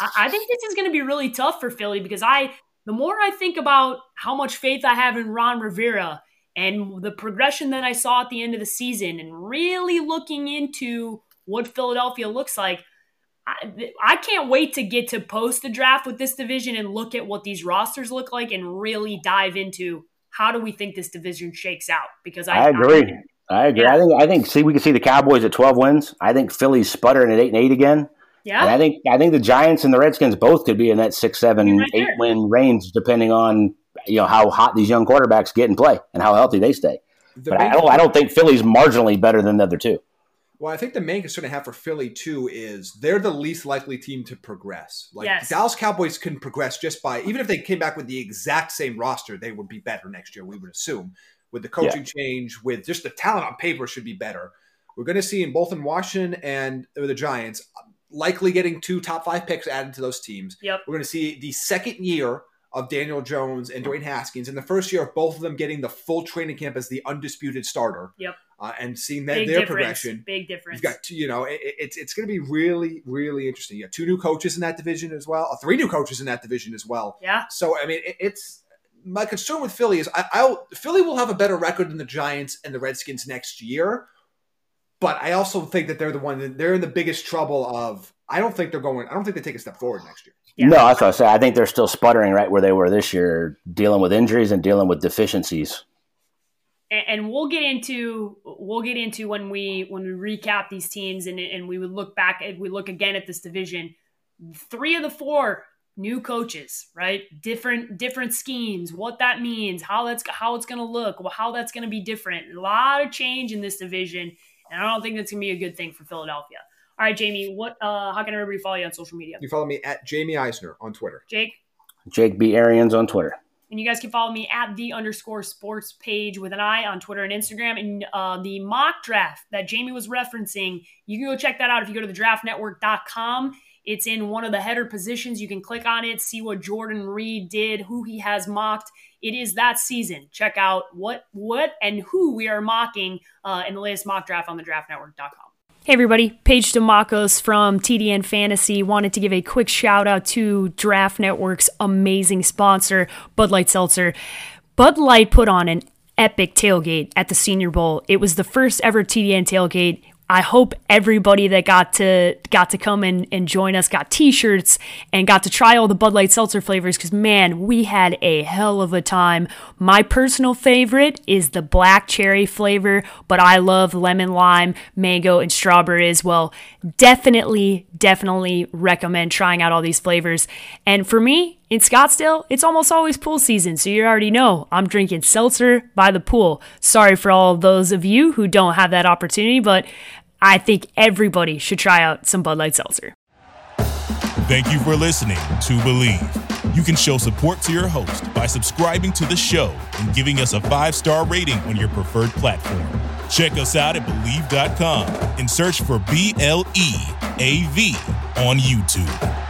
I, I think this is going to be really tough for Philly, because I, the more I think about how much faith I have in Ron Rivera and the progression that I saw at the end of the season and really looking into what Philadelphia looks like, I, I can't wait to get to post the draft with this division and look at what these rosters look like and really dive into how do we think this division shakes out. Because I, I agree. I, I agree. Yeah. I think I think see we can see the Cowboys at twelve wins. I think Philly's sputtering at eight and eight again. Yeah. And I think I think the Giants and the Redskins both could be in that six, seven, right eight there. win range, depending on, you know, how hot these young quarterbacks get and play and how healthy they stay. The but I don't I don't think Philly's marginally better than the other two. Well, I think the main concern I have for Philly, too, is they're the least likely team to progress. Like, yes. Dallas Cowboys can progress just by, even if they came back with the exact same roster, they would be better next year, we would assume. With the coaching yeah. change, with just the talent on paper should be better. We're going to see in both in Washington and the Giants, likely getting two top five picks added to those teams. Yep. We're going to see the second year of Daniel Jones and Dwayne Haskins, and the first year of both of them getting the full training camp as the undisputed starter. Yep. Uh, and seeing that, their difference. progression. Big difference. You've got two, you know, it, it's it's going to be really, really interesting. You got two new coaches in that division as well. Uh, three new coaches in that division as well. Yeah. So, I mean, it, it's – my concern with Philly is I, I'll Philly will have a better record than the Giants and the Redskins next year, but I also think that they're the one that – they're in the biggest trouble of – I don't think they're going – I don't think they take a step forward next year. Yeah. No, that's what I say. I think they're still sputtering right where they were this year, dealing with injuries and dealing with deficiencies. And we'll get into we'll get into when we when we recap these teams and and we would look back if we look again at this division. Three of the four new coaches, right? Different different schemes. What that means, how that's how it's going to look, how that's going to be different. A lot of change in this division, and I don't think that's going to be a good thing for Philadelphia. All right, Jamie, what? Uh, how can everybody follow you on social media? You follow me at Jamie Eisner on Twitter. Jake. Jake B. Arians on Twitter. And you guys can follow me at the underscore sports page with an eye on Twitter and Instagram. And uh, the mock draft that Jamie was referencing, you can go check that out if you go to the draft network dot com. It's in one of the header positions. You can click on it, see what Jordan Reed did, who he has mocked. It is that season. Check out what, what and who we are mocking uh, in the latest mock draft on the draft network dot com. Hey everybody, Paige Demacos from T D N Fantasy wanted to give a quick shout out to Draft Network's amazing sponsor, Bud Light Seltzer. Bud Light put on an epic tailgate at the Senior Bowl. It was the first ever T D N tailgate. I hope everybody that got to got to come and, and join us got t-shirts and got to try all the Bud Light Seltzer flavors, because, man, we had a hell of a time. My personal favorite is the black cherry flavor, but I love lemon, lime, mango, and strawberry as well. Definitely, definitely recommend trying out all these flavors. And for me, in Scottsdale, it's almost always pool season, so you already know I'm drinking seltzer by the pool. Sorry for all those of you who don't have that opportunity, but I think everybody should try out some Bud Light Seltzer. Thank you for listening to Believe. You can show support to your host by subscribing to the show and giving us a five-star rating on your preferred platform. Check us out at Believe dot com and search for B L E A V on YouTube.